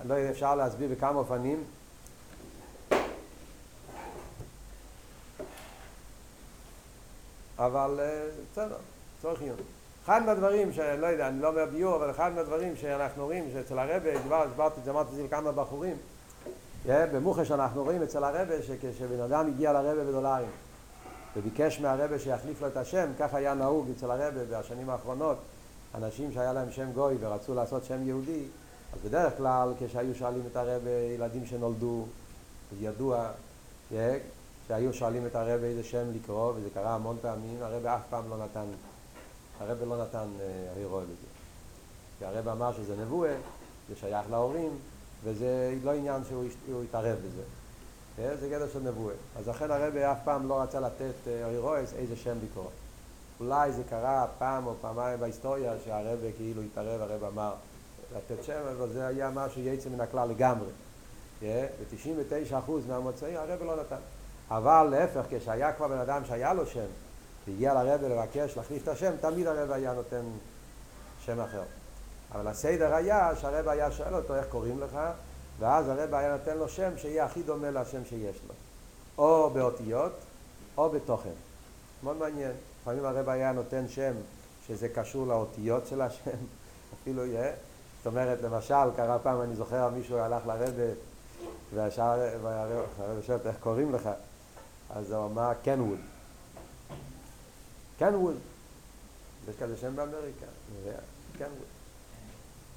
אני לא יודע, אפשר להסביר בכמה אופנים. אבל בסדר, צורך עיון. אחד מהדברים שאני לא יודע, אני לא אומר ביור, אבל אחד מהדברים שאנחנו רואים, שאצל הרבי, כבר הסברתי את זה, אמרתי את זה לכמה בחורים, במוחש אנחנו רואים אצל הרבי, שכשבן אדם הגיע לרבי בדולרים, וביקש מהרבי שיחליף לו את השם, כך היה נהוג אצל הרבי בשנים האחרונות, אנשים שהיה להם שם גוי ורצו לעשות שם יהודי, אז בדרך כלל כשהיו שואלים את הרבי, ילדים שנולדו, ידוע, שהיו שואלים את הרבי איזה שם לקרוא, וזה קרה המון פעמים, הרבי אף פעם לא נתן, הרבי לא נתן הירואי בזה. כי הרבי אמר שזה נבואה, זה שייך להורים, וזה לא עניין שהוא יתערב בזה. זה גדר של נבואה. אז לכן הרבי אף פעם לא רצה לתת הירואי איזה שם לקרוא. אולי זה קרה פעם או פעמיים בהיסטוריה שהרבי כאילו יתערב, הרבי אמר לתת שם, אבל זה היה משהו יצא מן הכלל לגמרי. ב-תשעים ותשעה אחוז מהמוצאים הרבי לא נתן. אבל להפך, כשהיה כבר בן אדם שהיה לו שם, והגיע לרבי לבקש להחליף את השם, תמיד הרבי היה נותן שם אחר. אבל הסדר היה שהרבי היה שואל אותו איך קוראים לך, ואז הרבי היה נותן לו שם שיהיה הכי דומה לשם שיש לו. או באותיות, או בתוכן. מאוד מעניין. לפעמים הרבי היה נותן שם שזה קשור לאותיות של השם, אפילו יהיה. זאת אומרת, למשל, קרה פעם, אני זוכר, מישהו הלך לרבי, והשאר, והרבי שואלת איך קוראים לך, אז הוא אמר קנווד. קנווד. יש כזה שם באמריקה, אני יודע, קנווד.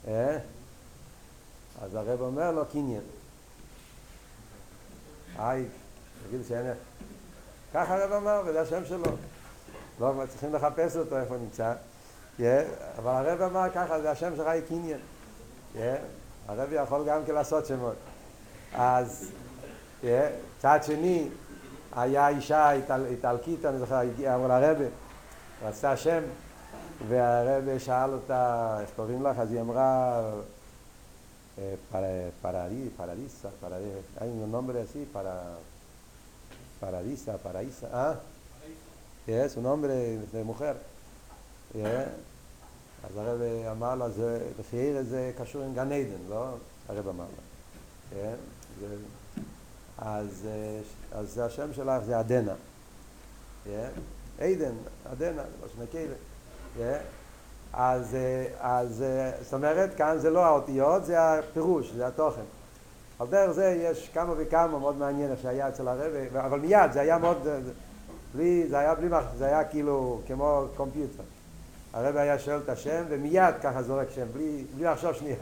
אה? אז הרב אומר לו קיניין. היי, תגיד שאין... כך הרב אמר, וזה השם שלו. לא, צריכים לחפש אותו איפה נמצא. אבל הרב אמר ככה, זה השם שלך היא קיניין. הרב יכול גם כן לעשות שמות. אז צעד שני, היה אישה איטלקית, אני זוכר, אמרו לה רבי, רצתה שם, והרבי שאל אותה, איך קוראים לך? אז היא אמרה, פרדיסה, פרדיסה, פרדיסה, אה? יש, הוא נאמר, זה מוכר. אז הרבי אמר לה, בחייר זה קשור עם גן עדן, לא? הרבי אמר לה. כן, זה, אז, אז השם שלך זה עדנה, כן, עדן, עדנה, לא שני כאלה, כן, אז, אז, זאת אומרת, כאן זה לא האותיות, זה הפירוש, זה התוכן. על דרך זה יש כמה וכמה, מאוד מעניין שהיה אצל הרבי, אבל מיד, זה היה מאוד, בלי, זה היה בלי, זה היה כאילו כמו קומפיוטר. הרבי היה שואל את השם, ומיד ככה זורק שם, בלי, בלי לחשוב שנייה.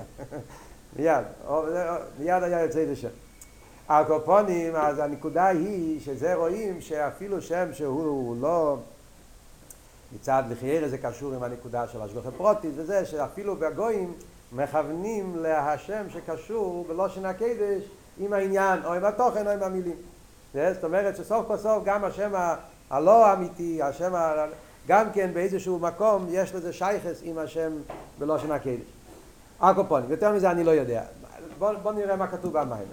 מיד, מיד היה יוצא את השם. הקופונים, אז הנקודה היא שזה רואים שאפילו שם שהוא לא מצד לחייר, זה קשור עם הנקודה של השגוחה פרוטית, וזה שאפילו בגויים מכוונים להשם שקשור בלושן הקדש עם העניין, או עם התוכן, או עם המילים. זאת אומרת שסוף כל סוף גם השם הלא אמיתי, השם ה... גם כן באיזשהו מקום יש לזה שייכס עם השם בלושן הקדש. הקופונים, יותר מזה אני לא יודע. בוא, בוא נראה מה כתוב במים.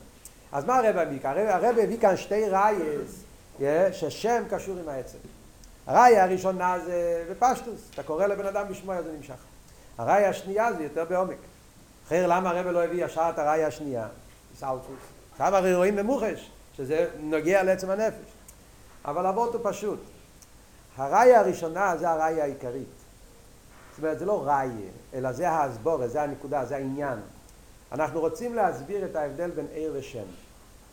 אז מה הרב הביא כאן? הרב הביא כאן שתי ראייס ששם קשור עם העצם. הראיה הראשונה זה בפשטוס, אתה קורא לבן אדם בשמו, זה נמשך. הראיה השנייה זה יותר בעומק. אחר למה הרב לא הביא ישר את הראיה השנייה? סאוטוס. עכשיו הרי רואים במוחש שזה נוגע לעצם הנפש. אבל אבות הוא פשוט. הראיה הראשונה זה הראיה העיקרית. זאת אומרת, זה לא ראיה, אלא זה ההסבור, זה הנקודה, זה העניין. אנחנו רוצים להסביר את ההבדל בין עיר ושם.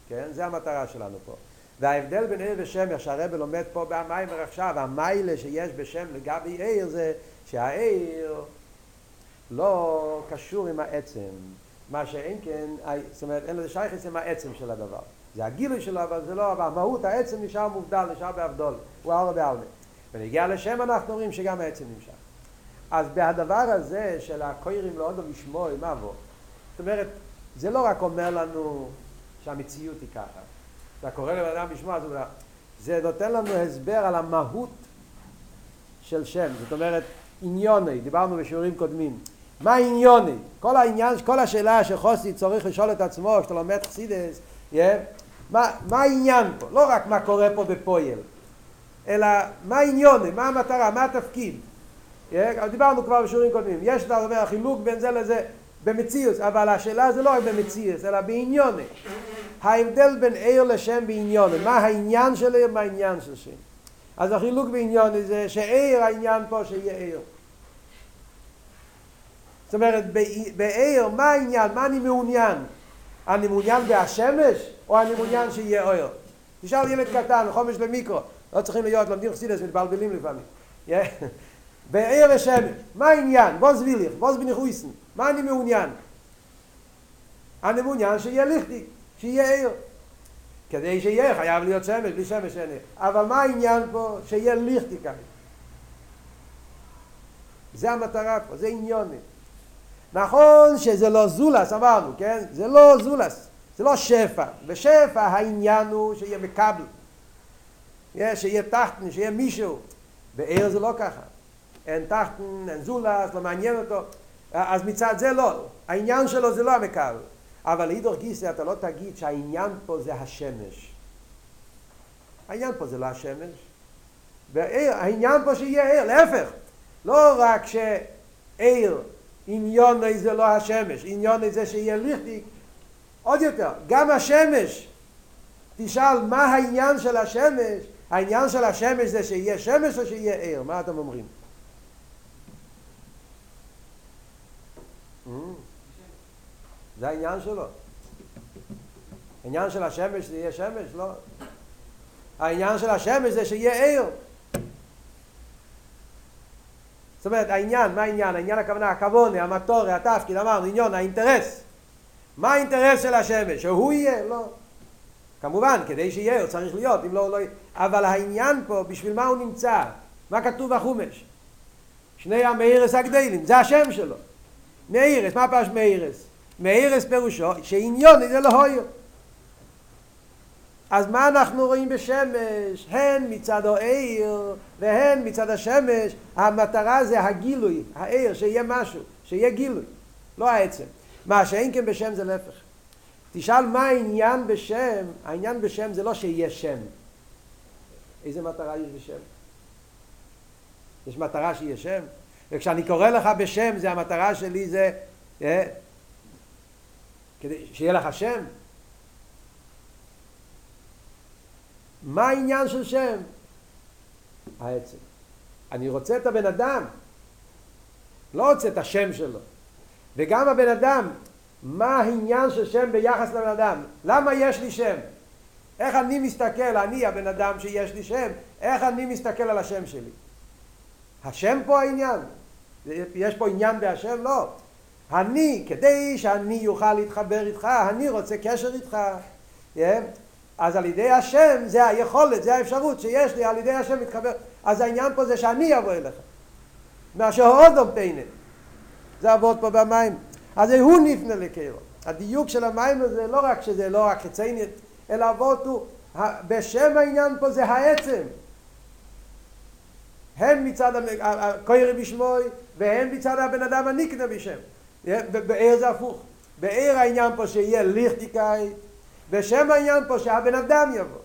כן? זה המטרה שלנו פה. וההבדל בין עיר ושם, שהרב לומד פה במיימר עכשיו, המיילה שיש בשם לגבי עיר זה שהעיר לא קשור עם העצם. מה שאין כן, זאת אומרת, אין לזה שייכס עם העצם של הדבר. זה הגילוי שלו, אבל זה לא, אבל המהות, העצם נשאר מובדל, נשאר בהבדול. הוא הרבה בעלמה. ונגיע לשם אנחנו רואים שגם העצם נמשך. אז בהדבר הזה של הקוירים לאודו משמוע עם אבו, זאת אומרת, זה לא רק אומר לנו שהמציאות היא ככה. אתה קורא לבן אדם לשמוע, זה נותן לנו הסבר על המהות של שם. זאת אומרת, עניוני, דיברנו בשיעורים קודמים. מה עניוני? כל העניין, כל השאלה שחוסי צריך לשאול את עצמו, כשאתה לומד חסידס, מה, מה העניין פה? לא רק מה קורה פה בפועל, אלא מה עניוני, מה המטרה, מה התפקיד? דיברנו כבר בשיעורים קודמים. יש דבר, אומר, החילוק בין זה לזה במציאות, אבל השאלה זה לא רק במציאות, אלא בעניוני. ההבדל בין עיר לשם בעניוני. מה העניין של עיר, מה העניין של שם. אז החילוק בעניוני זה שעיר, העניין פה שיהיה עיר. זאת אומרת, בעיר, מה העניין? מה אני מעוניין? אני מעוניין בהשמש, או אני מעוניין שיהיה עיר? תשאל ילד קטן, חומש למיקרו. לא צריכים להיות, לומדים חסידס, מתבלבלים לפעמים. בעיר ושמש, מה העניין? בוא זביליך, בוא זביניחויסן. מה אני מעוניין? אני מעוניין שיהיה ליכטיק, שיהיה עיר. כדי שיהיה, חייב להיות שמש, בלי שמש אין עיר. אבל מה העניין פה? שיהיה ליכטיק. זה המטרה פה, זה עניוני. נכון שזה לא זולס, אמרנו, כן? זה לא זולס, זה לא שפע. בשפע העניין הוא שיהיה מקבל. שיהיה תחתן, שיהיה מישהו. בעיר זה לא ככה. אין תחתן, אין זולס, לא מעניין אותו. אז מצד זה לא, העניין שלו זה לא המקבל. אבל להידור גיסא, אתה לא תגיד שהעניין פה זה השמש. העניין פה זה לא השמש. בעיר, העניין פה שיהיה עיר, להפך. לא רק שעיר, עניון זה לא השמש, עניון זה שיהיה ליכטיק. עוד יותר, גם השמש. תשאל מה העניין של השמש. העניין של השמש זה שיהיה שמש או שיהיה עיר? מה אתם אומרים? זה העניין שלו. העניין של השמש זה יהיה שמש, לא? העניין של השמש זה שיהיה עיר. זאת אומרת, העניין, מה העניין? העניין הכוונה, הכוונה, המטורי, התפקיד, אמרנו, עניין, האינטרס. מה האינטרס של השמש? שהוא יהיה, לא. כמובן, כדי שיהיה, הוא צריך להיות, אם לא, הוא לא יהיה. אבל העניין פה, בשביל מה הוא נמצא? מה כתוב בחומש? שני המאירס הגדלים, זה השם שלו. מאירס, מה פרש מאירס? מאירס פירושו, שעניון זה לא הויר. אז מה אנחנו רואים בשמש? הן מצד העיר, והן מצד השמש. המטרה זה הגילוי, העיר, שיהיה משהו, שיהיה גילוי, לא העצם. מה שאין כן בשם זה להפך. תשאל מה העניין בשם? העניין בשם זה לא שיהיה שם. איזה מטרה יש בשם? יש מטרה שיהיה שם? וכשאני קורא לך בשם, זה המטרה שלי זה אה, כדי שיהיה לך שם. מה העניין של שם? העצם. אני רוצה את הבן אדם, לא רוצה את השם שלו. וגם הבן אדם, מה העניין של שם ביחס לבן אדם? למה יש לי שם? איך אני מסתכל, אני הבן אדם שיש לי שם, איך אני מסתכל על השם שלי? השם פה העניין. יש פה עניין בהשם? לא. אני, כדי שאני אוכל להתחבר איתך, אני רוצה קשר איתך. אז על ידי השם זה היכולת, זה האפשרות שיש לי, על ידי השם מתחבר. אז העניין פה זה שאני אבוא אליך. מה שהאודום פיינת. זה עבוד פה במים. אז הוא נפנה לקרוא. הדיוק של המים הזה לא רק שזה לא רק חיציינת, אלא עבוד הוא, בשם העניין פה זה העצם. הן מצד הקוירי בשמוי, והן מצד הבן אדם הנקנה בשם. בעיר זה הפוך. בעיר העניין פה שיהיה ליכטיקאי, בשם העניין פה שהבן אדם יבוא.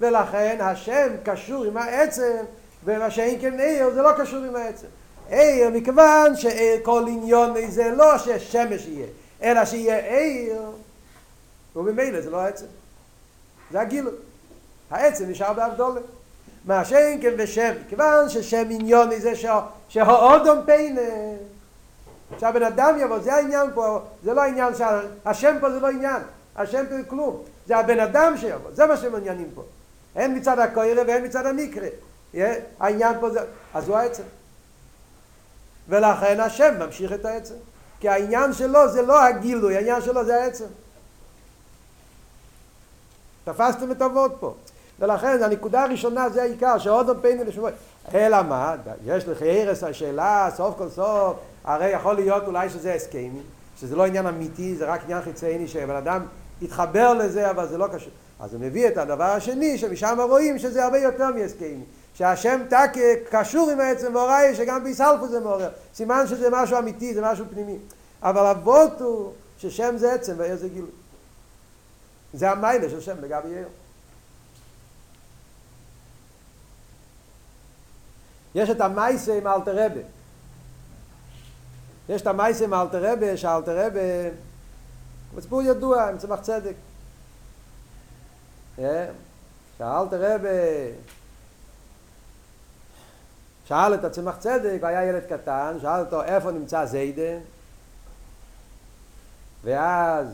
ולכן השם קשור עם העצם, ומה שאין כן עיר זה לא קשור עם העצם. עיר מכיוון שכל עניון זה לא ששמש יהיה, אלא שיהיה עיר, ובמילא זה לא העצם. זה הגילוי. העצם נשאר בהבדלה. מה שאין כן בשם, כיוון ששם עניון זה שהאודום פיינה, שהבן אדם יבוא, זה העניין פה, זה לא העניין, השם פה זה לא עניין, השם פה זה כלום, זה הבן אדם שיבוא, זה מה שהם עניינים פה. הן מצד הקוירה והן מצד הנקרה, העניין פה זה, אז הוא העצם. ולכן השם ממשיך את העצם, כי העניין שלו זה לא הגילוי, העניין שלו זה העצם. תפסתם את עבוד פה. ולכן הנקודה הראשונה זה העיקר, שאודום פיינה לשמוע. אלא מה? יש לך הרס השאלה, סוף כל סוף, הרי יכול להיות אולי שזה הסכמי, שזה לא עניין אמיתי, זה רק עניין חיצייני שהבן אדם התחבר לזה, אבל זה לא קשור. אז הוא מביא את הדבר השני, שמשם רואים שזה הרבה יותר מיסקייני. שהשם תק קשור עם העצם והוראי, שגם ביסלפו זה מעורר. סימן שזה משהו אמיתי, זה משהו פנימי. אבל אבות הוא ששם זה עצם והעיר זה גילוי. זה המיילה של שם בגבי יאיר. יש את המייסה עם אלתר רבי. יש את המייסה עם אלתר רבי, שאלתר רבי, מצפור ידוע, עם צמח צדק. שאלתר רבי, שאל את הצמח צדק, והיה ילד קטן, שאל אותו איפה נמצא זיידן, ואז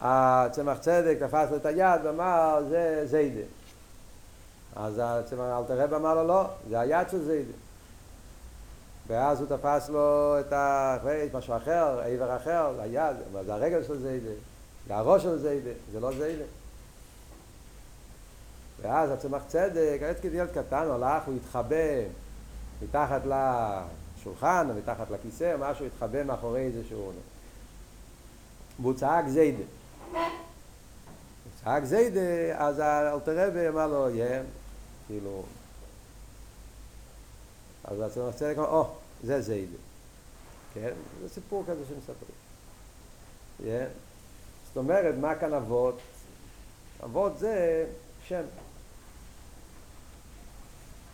הצמח צדק תפס לו את היד ואמר, זה זיידן. אז אלתר רבי אמר לו, לא, זה היד של זיידן. ואז הוא תפס לו את משהו אחר, עבר אחר, היד, אבל זה הרגל של זיידן, זה הראש של זיידן, זה לא זיידן. ואז הצמח צדק, הילד ילד קטן, הלך, הוא התחבא מתחת לשולחן, מתחת לכיסא, משהו התחבא מאחורי איזשהו... והוא צעק זיידן. צעק זיידן, אז אלתר רבי אמר לו, יא, כאילו... אז הצמח צדק אמר, או, זה זיידן. כן? זה סיפור כזה שמספרים. יא. זאת אומרת, מה כאן אבות? אבות זה... שם.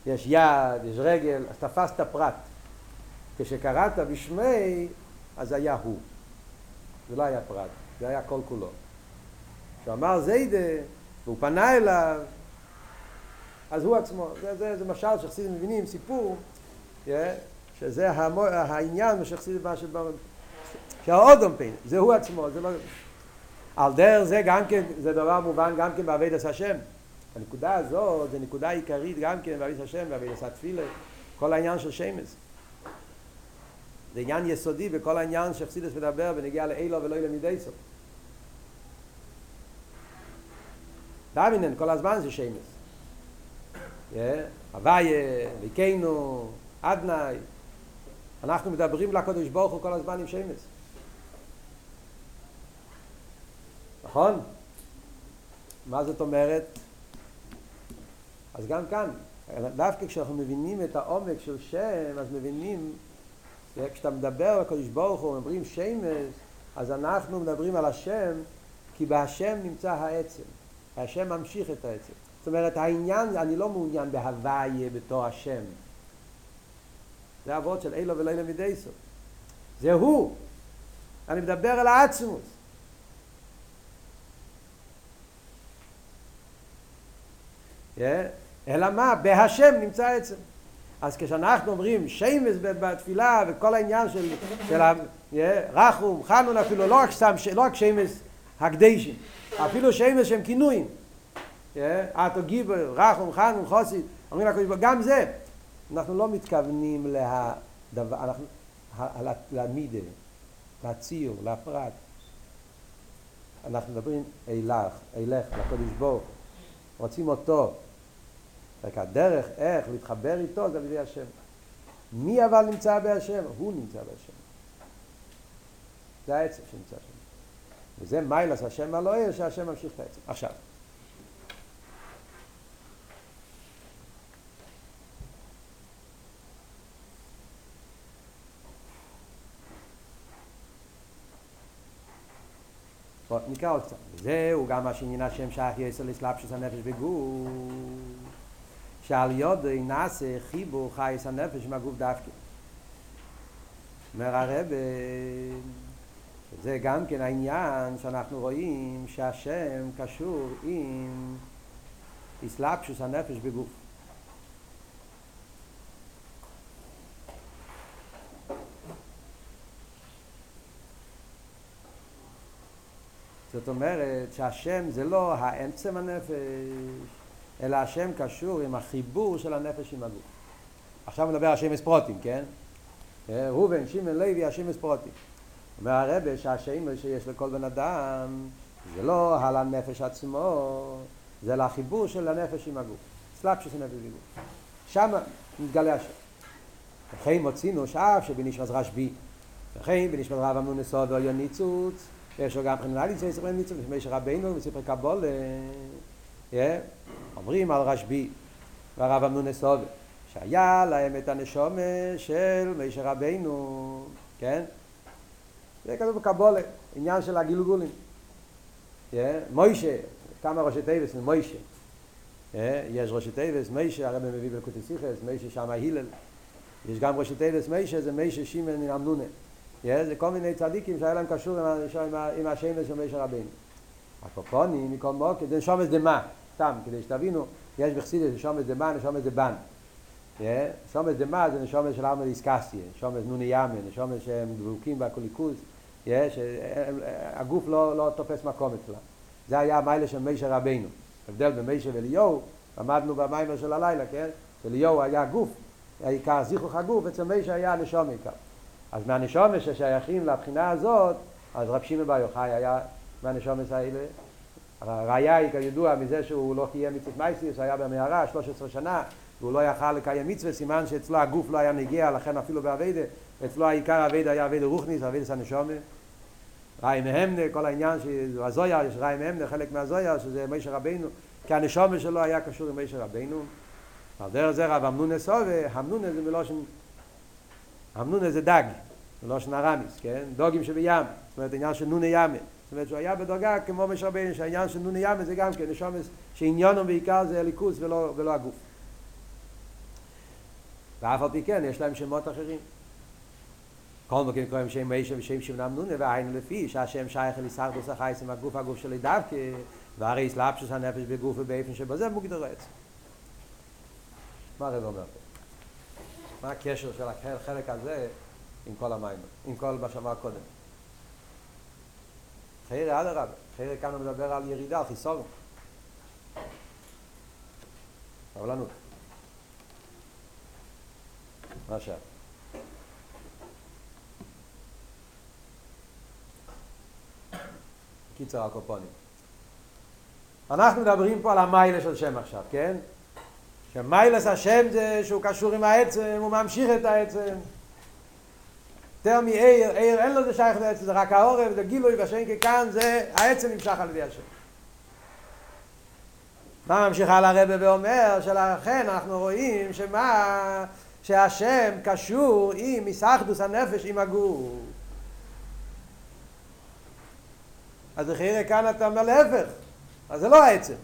יש יד, יש רגל, אז תפסת פרט. כשקראת בשמי, אז היה הוא. זה לא היה פרט, זה היה כל כולו. כשאמר זיידה, והוא פנה אליו, אז הוא עצמו. זה, זה, זה משל שחסידים מבינים, סיפור, yeah, שזה המו, העניין שחסידים מה שבא... שהאודום פעיל, זה הוא עצמו. זה לא... על דרך זה גם כן, זה דבר מובן גם כן בעבודת השם. הנקודה הזו, זו נקודה עיקרית גם כן בעבודת השם, בעבודת התפילה, כל העניין של שמס. זה עניין יסודי בכל העניין שחסידס מדבר ונגיע לאלו ולא למידי סוף. דמינן, כל הזמן זה שמס. הוויה, ויקיינו, אדנאי. אנחנו מדברים לקדוש ברוך הוא כל הזמן עם שמס. נכון? מה זאת אומרת? אז גם כאן, דווקא כשאנחנו מבינים את העומק של שם, אז מבינים, כשאתה מדבר בקדוש ברוך הוא, מדברים שמש, אז אנחנו מדברים על השם, כי בהשם נמצא העצם. השם ממשיך את העצם. זאת אומרת, העניין, אני לא מעוניין בהוויה בתור השם. זה העבוד של אלו ולילה מדי סוף. זה הוא. אני מדבר על העצמות. אלא מה? בהשם נמצא עצם. אז כשאנחנו אומרים שמש בתפילה וכל העניין של רחום, חנון, אפילו לא רק שמש הקדשים, אפילו שמש שהם כינויים. אתו גיבר, רחום, חנון, חוסית, אומרים לקדוש ברוך הוא, גם זה. אנחנו לא מתכוונים למידה, לציור, לפרט. אנחנו מדברים אילך, אילך, לקדוש ברוך הוא. רוצים אותו. רק הדרך איך להתחבר איתו זה בידי השם. מי אבל נמצא בהשם? הוא נמצא בהשם. זה העצם שנמצא שם. וזה מיילס השם הלוהי שהשם ממשיך את העצם. עכשיו. נקרא עוד קצת. זהו גם מה שעניין השם שייך יסוד להתלבשות הנפש בגוף. שעל ידי נעשה חיבור חייס הנפש מהגוף דווקא. אומר הרבי, זה גם כן העניין שאנחנו רואים שהשם קשור עם התלבשות הנפש בגוף. זאת אומרת שהשם זה לא העצם הנפש, אלא השם קשור עם החיבור של הנפש עם הגוף. עכשיו נדבר על שמש פרוטים, כן? ראובן, שמעון, לוי, השמש פרוטים. אומר הרבי שהשמש שיש לכל בן אדם, זה לא על הנפש עצמו, זה על החיבור של הנפש עם הגוף. סלאפ שזה נפש בגוף. שם מתגלה השם. לכן מוצאינו שאף שבניש מזרש בי. וכן בנשמת רב אמנו נסוד עליון ניצוץ, יש לו גם חנרלי צייס רב ניצוץ, לפני שרבינו מספר קבול, אומרים על רשבי והרב אמנו נסוד, שהיה להם את הנשום של מי שרבינו, כן? זה כתוב בקבולה, עניין של הגילגולים. מוישה, כמה ראשי טייבס ממוישה. יש ראשי טייבס, מוישה, הרב מביא בלקוטי סיכס, מוישה שם ההילל. יש גם ראשי טייבס מוישה, זה מוישה שימן מן אמנונה. זה כל מיני צדיקים שהיה להם קשור עם השם של מוישה רבינו. הקופוני, מכל מוקד, זה נשומס דמה, סתם, כדי שתבינו, יש בחסידות נשומס דמה, נשומס דבן. נשומס דמה זה נשומס של ארמל איסקסיה, נשומס נוני יאמן, נשומס שהם דבוקים בקוליקוז, שהגוף לא תופס מקום אצלה. זה היה המיילה של משה רבינו. הבדל במשה וליהו, עמדנו במיימר של הלילה, כן? וליהו היה גוף, העיקר זיכוך הגוף, אצל משה היה הנשום העיקר. אז מהנשומס ששייכים לבחינה הזאת, אז רב שמעון בר יוחאי היה מהנשומס האלה. הראיה היא כידוע מזה שהוא לא חיה מצוות מייסוס, היה במערה שלוש עשרה שנה, והוא לא יכל לקיים מצווה, סימן שאצלו הגוף לא היה נגיע, לכן אפילו בעבודה, אצלו העיקר העבודה היה עבודה רוחנית, עבודת הנשמה. רעי מהמנה, כל העניין שזה הזויה, יש רעי מהמנה, חלק מהזויה, שזה משה רבינו, כי הנשמה שלו היה קשור עם משה רבינו. על דרך זה רב אמנון נסוב, אמנון זה מלושן, אמנון זה דג, מלושן הרמיס, כן? דוגים שבים, זאת אומרת עניין של נוני ימה. זאת אומרת שהוא היה בדרגה כמו משה רבינו, שהעניין של נוני ימה זה גם כן, נשמה שעניינו בעיקר זה הליכוס ולא, ולא הגוף. ואף על פי כן, יש להם שמות אחרים. כל מכן קוראים שם משה ושם שמונה מנונה, והיינו לפי שהשם שייך אל הישרדוס החייס עם הגוף, הגוף שלי דווקא, והרי הסלאפשוס הנפש בגוף ובאיפן שבזה מוגדר עצמו. מה הרב אומר פה? מה הקשר של החלק הזה עם כל המים, עם כל מה שאמר קודם? חיירה עד הרבה, חיירה כאן הוא מדבר על ירידה, על חיסור. סבלנות. מה שם? קיצר הקופונים. אנחנו מדברים פה על המיילה של שם עכשיו, כן? שמיילס השם זה שהוא קשור עם העצם, הוא ממשיך את העצם. יותר מאיר, איר אין לו זה שייך לעצם, זה רק העורב, זה גילוי בשם ככאן, זה העצם נמשך על ידי השם. מה ממשיך על הרב ואומר, שלכן אנחנו רואים שמה... שהשם קשור עם מסחדוס הנפש עם הגוף. אז לחייר כאן אתה אומר להפך, אז זה לא העצם.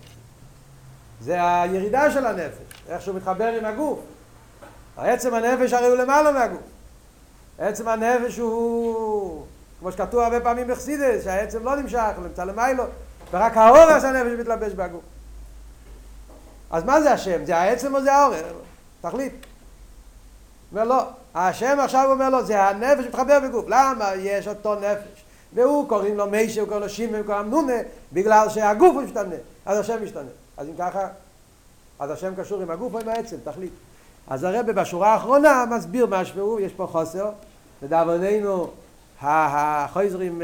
זה הירידה של הנפש, איך שהוא מתחבר עם הגוף. העצם הנפש הרי הוא למעלה מהגוף. העצם הנפש הוא, כמו שכתוב הרבה פעמים בחסידות, שהעצם לא נמשך, למצא למיילו, ורק האורס הנפש מתלבש בגוף. אז מה זה השם? זה העצם או זה האורס? תחליט. אומר לא, השם עכשיו אומר לו, זה הנפש מתחבר בגוף. למה? יש אותו נפש. והוא קוראים לו משה, הוא קורא לו שימן, הוא קורא אמנונה, בגלל שהגוף הוא משתנה. אז השם משתנה. אז אם ככה, אז השם קשור עם הגוף או עם העצם, תחליט. אז הרב בשורה האחרונה מסביר משהו, יש פה חוסר. לדאבוננו, החוזרים,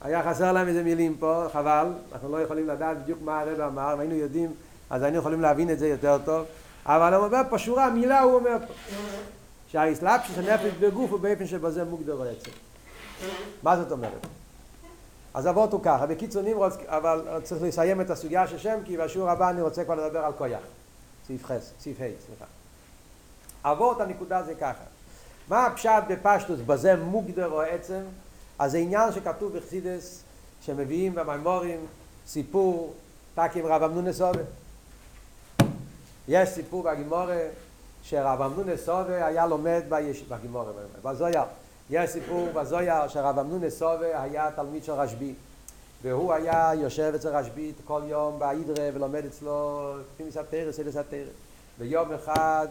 היה חסר להם איזה מילים פה, חבל. אנחנו לא יכולים לדעת בדיוק מה הרב אמר, אם היינו יודעים, אז היינו יכולים להבין את זה יותר טוב. אבל הוא אומר פה שורה, המילה הוא אומר פה שהאסלאפשוס הנפש בגוף ובאיפן שבזה מוגדר עצם. מה זאת אומרת? אז עבוד הוא ככה, בקיצוני אבל צריך לסיים את הסוגיה של שם, כי בשיעור הבא אני רוצה כבר לדבר על כויח, סעיף ח', סעיף ה', סליחה. עבוד הנקודה זה ככה, מה הפשט בפשטוס בזה מוגדר עצם? אז זה עניין שכתוב בחסידס שמביאים במיימורים סיפור תקים רב אמנון נסובה. יש סיפור בגימורה שרב אמנון נסובה היה לומד בישיבה בגימורה בזויה. יש סיפור בזויה שרב אמנון נסובה היה תלמיד של רשב"י, והוא היה יושב אצל רשב"י כל יום בהידרה ולומד אצלו מסתר סתר. ויום אחד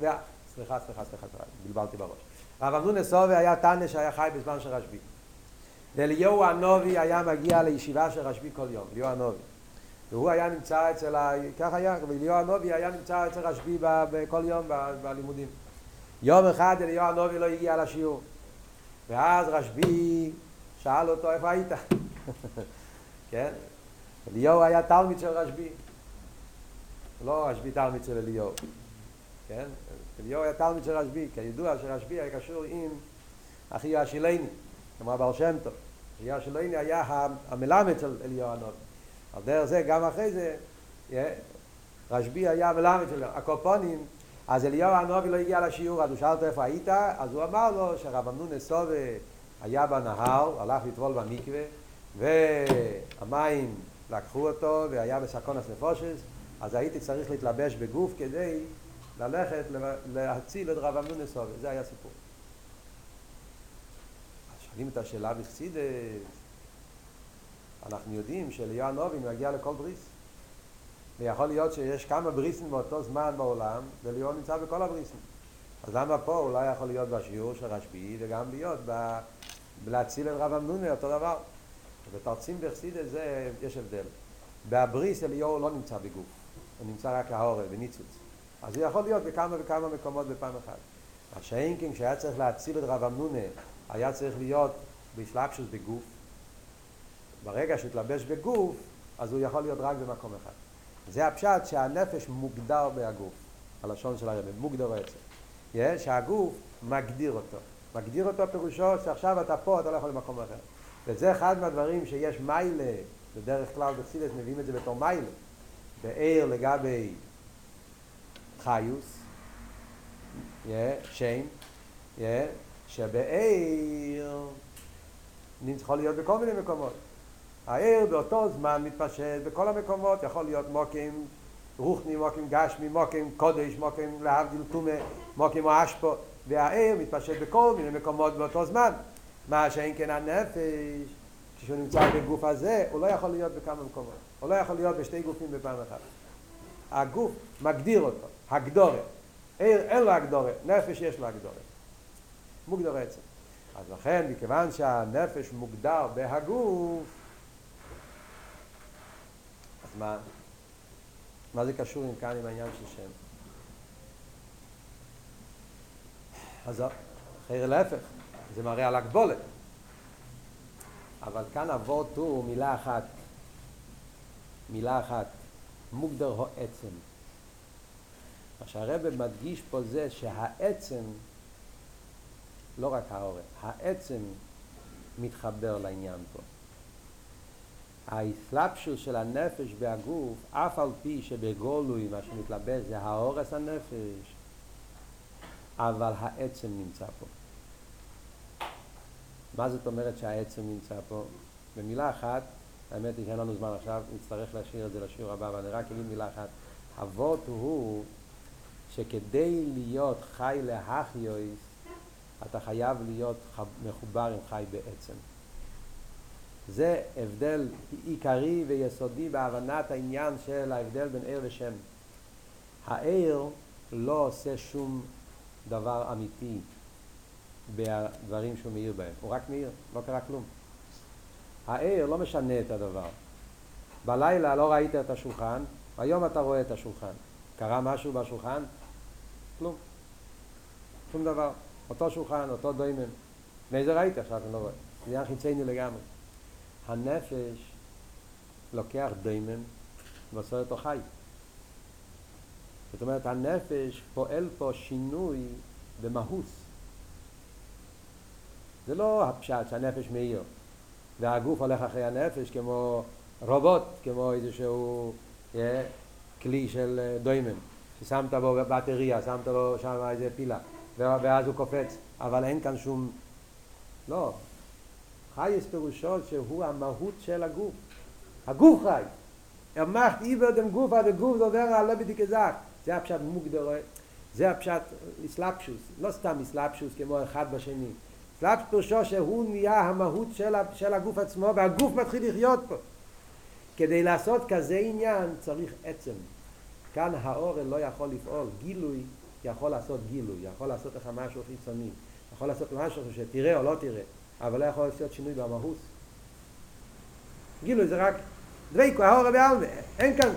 ו... סליחה סליחה סליחה בלבלתי בראש. רב אמנון נסובה היה תנא שהיה חי בזמן של רשב"י, ואליהו הנובי היה מגיע לישיבה של רשב"י כל יום. אליהו הנובי והוא היה נמצא אצל, כך היה, אליהו הנובי היה נמצא אצל רשב"י כל יום בלימודים. יום אחד אליהו הנובי לא הגיע לשיעור, ואז רשב"י שאל אותו איפה היית? כן? אליהו היה תלמיד של רשב"י, לא רשב"י תלמיד של אליהו. כן? רבי יואי התלמיד של רשב"י, כי הידוע שרשב"י היה קשור עם אחי השילני, כמו בר שם טוב. אחי השילני היה המלמד של אליהו הנביא. על דרך זה, גם אחרי זה, רשב"י היה המלמד של הקופונים, אז אליהו הנביא לא הגיע לשיעור, אז הוא שאל אותו איפה היית, אז הוא אמר לו שרב אמנון סובה היה בנהר, הלך לטבול במקווה, והמים לקחו אותו והיה בסכנת נפשות, אז הייתי צריך להתלבש בגוף כדי ללכת להציל את רב אמנון סובה, זה היה סיפור. אז שואלים את השאלה בחסידות, אנחנו יודעים שאליהו הנביא מגיע לכל בריס, ויכול להיות שיש כמה בריסים באותו זמן בעולם, ואליהו נמצא בכל הבריסים. אז למה פה אולי יכול להיות בשיעור של רשב"י, וגם להיות ב... להציל את רב אמנון אותו דבר. בתרצים בחסידות זה יש הבדל. בבריס אליהו לא נמצא בגוף, הוא נמצא רק העורף, בניצוץ. אז הוא יכול להיות בכמה וכמה מקומות בפעם אחת. השאינקין כשהיה צריך להציל את רב אמנון, היה צריך להיות בהתלבשות בגוף. ברגע שהתלבש בגוף, אז הוא יכול להיות רק במקום אחד. זה הפשט שהנפש מוגדר בהגוף, הלשון של הרבי, מוגדר בעצם. 예, שהגוף מגדיר אותו. מגדיר אותו פירושו שעכשיו אתה פה, אתה לא יכול למקום אחר. וזה אחד מהדברים שיש מיילה, בדרך כלל בחסידות מביאים את זה בתור מיילה. בעיר לגבי חיוס, 예, שם, 예, שבעיר יכול להיות בכל מיני מקומות. העיר באותו זמן מתפשט בכל המקומות, יכול להיות מוקים רוחני, מוקים גשמי, מוקים קודש, מוקים להבדיל תומה, מוקים או אשפו, והעיר מתפשט בכל מיני מקומות באותו זמן. מה שאין כן הנפש, כשהוא נמצא בגוף הזה, הוא לא יכול להיות בכמה מקומות, הוא לא יכול להיות בשתי גופים בפעם אחת. הגוף מגדיר אותו, הגדורת. עיר אין לו הגדורת, נפש יש לו הגדורת. מוגדר עצם. אז לכן, מכיוון שהנפש מוגדר בהגוף, מה, מה זה קשור עם כאן עם העניין של שם? אז אחרי להפך, זה מראה על הגבולת. אבל כאן הוורט הוא מילה אחת, מילה אחת, מוגדר הוא עצם. מה שהרב מדגיש פה זה שהעצם, לא רק האור, העצם מתחבר לעניין פה. ההתלבשות של הנפש והגוף, אף על פי שבגולוי מה שמתלבש זה האורס הנפש, אבל העצם נמצא פה. מה זאת אומרת שהעצם נמצא פה? במילה אחת, האמת היא שאין לנו זמן עכשיו, נצטרך להשאיר את זה לשיעור הבא, אבל אני רק אגיד מילה אחת. הוות הוא שכדי להיות חי להחיוס, אתה חייב להיות מחובר עם חי בעצם. זה הבדל עיקרי ויסודי בהבנת העניין של ההבדל בין עיר ושם. העיר לא עושה שום דבר אמיתי בדברים שהוא מאיר בהם, הוא רק מאיר, לא קרה כלום. העיר לא משנה את הדבר. בלילה לא ראית את השולחן, היום אתה רואה את השולחן. קרה משהו בשולחן? כלום. שום דבר. אותו שולחן, אותו דיימן. מאיזה ראית עכשיו? אני לא רואה. זה היה חיצייני לגמרי. הנפש לוקח דיימן ועושה אותו חי. זאת אומרת, הנפש פועל פה שינוי במהות. זה לא הפשט שהנפש מאיר, והגוף הולך אחרי הנפש כמו רובוט, כמו איזשהו אה, כלי של דיימן, ששמת בו בטריה, שמת בו שם איזה פילה, ואז הוא קופץ, אבל אין כאן שום... לא. חייס פירושו שהוא המהות של הגוף. הגוף חי. אמחת עיבר דם גוף עד הגוף זה עובר על לא בדיק הזך. זה הפשט מוגדרה. זה הפשט אסלאפשוס. לא סתם אסלאפשוס כמו אחד בשני. אסלאפשוס פירושו שהוא נהיה המהות של הגוף עצמו והגוף מתחיל לחיות פה. כדי לעשות כזה עניין צריך עצם. כאן האורל לא יכול לפעול. גילוי יכול לעשות גילוי. יכול לעשות לך משהו חיצוני. יכול לעשות משהו שתראה או לא תראה. אבל לא יכול להיות שינוי במהות. גילוי זה רק דביקו, ההורא והעלמה, אין כאן.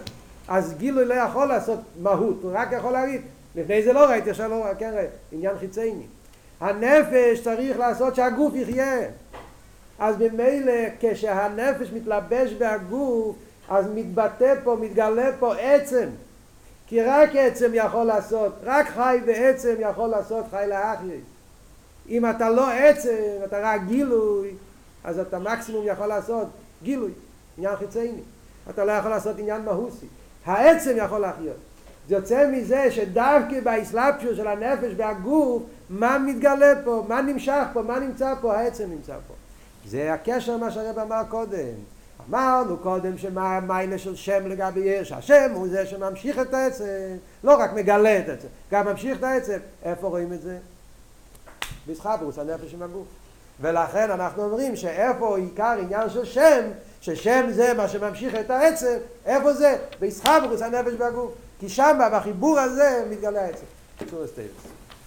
אז גילוי לא יכול לעשות מהות, הוא רק יכול להגיד. לפני זה לא ראיתי, עכשיו לא ראיתי, כן ראיתי, עניין חיצייני. הנפש צריך לעשות שהגוף יחיה. אז במילא כשהנפש מתלבש בהגוף, אז מתבטא פה, מתגלה פה עצם. כי רק עצם יכול לעשות, רק חי בעצם יכול לעשות חי לאחי. אם אתה לא עצם, אתה רק גילוי, אז אתה מקסימום יכול לעשות גילוי, עניין חיצייני. אתה לא יכול לעשות עניין מהוסי. העצם יכול להחיות. זה יוצא מזה שדווקא בהסלאפשו של הנפש והגוף, מה מתגלה פה, מה נמשך פה, מה נמצא פה, העצם נמצא פה. זה הקשר מה שהרב אמר קודם. אמרנו קודם שמה המיילה של שם לגבי יש, השם הוא זה שממשיך את העצם, לא רק מגלה את העצם, גם ממשיך את העצם. איפה רואים את זה? בסחברוס, הנפש עם הגוף. ולכן אנחנו אומרים שאיפה עיקר עניין של שם, ששם זה מה שממשיך את העצם, איפה זה? בסחברוס, הנפש והגוף. כי שם בחיבור הזה מתגלה העצם.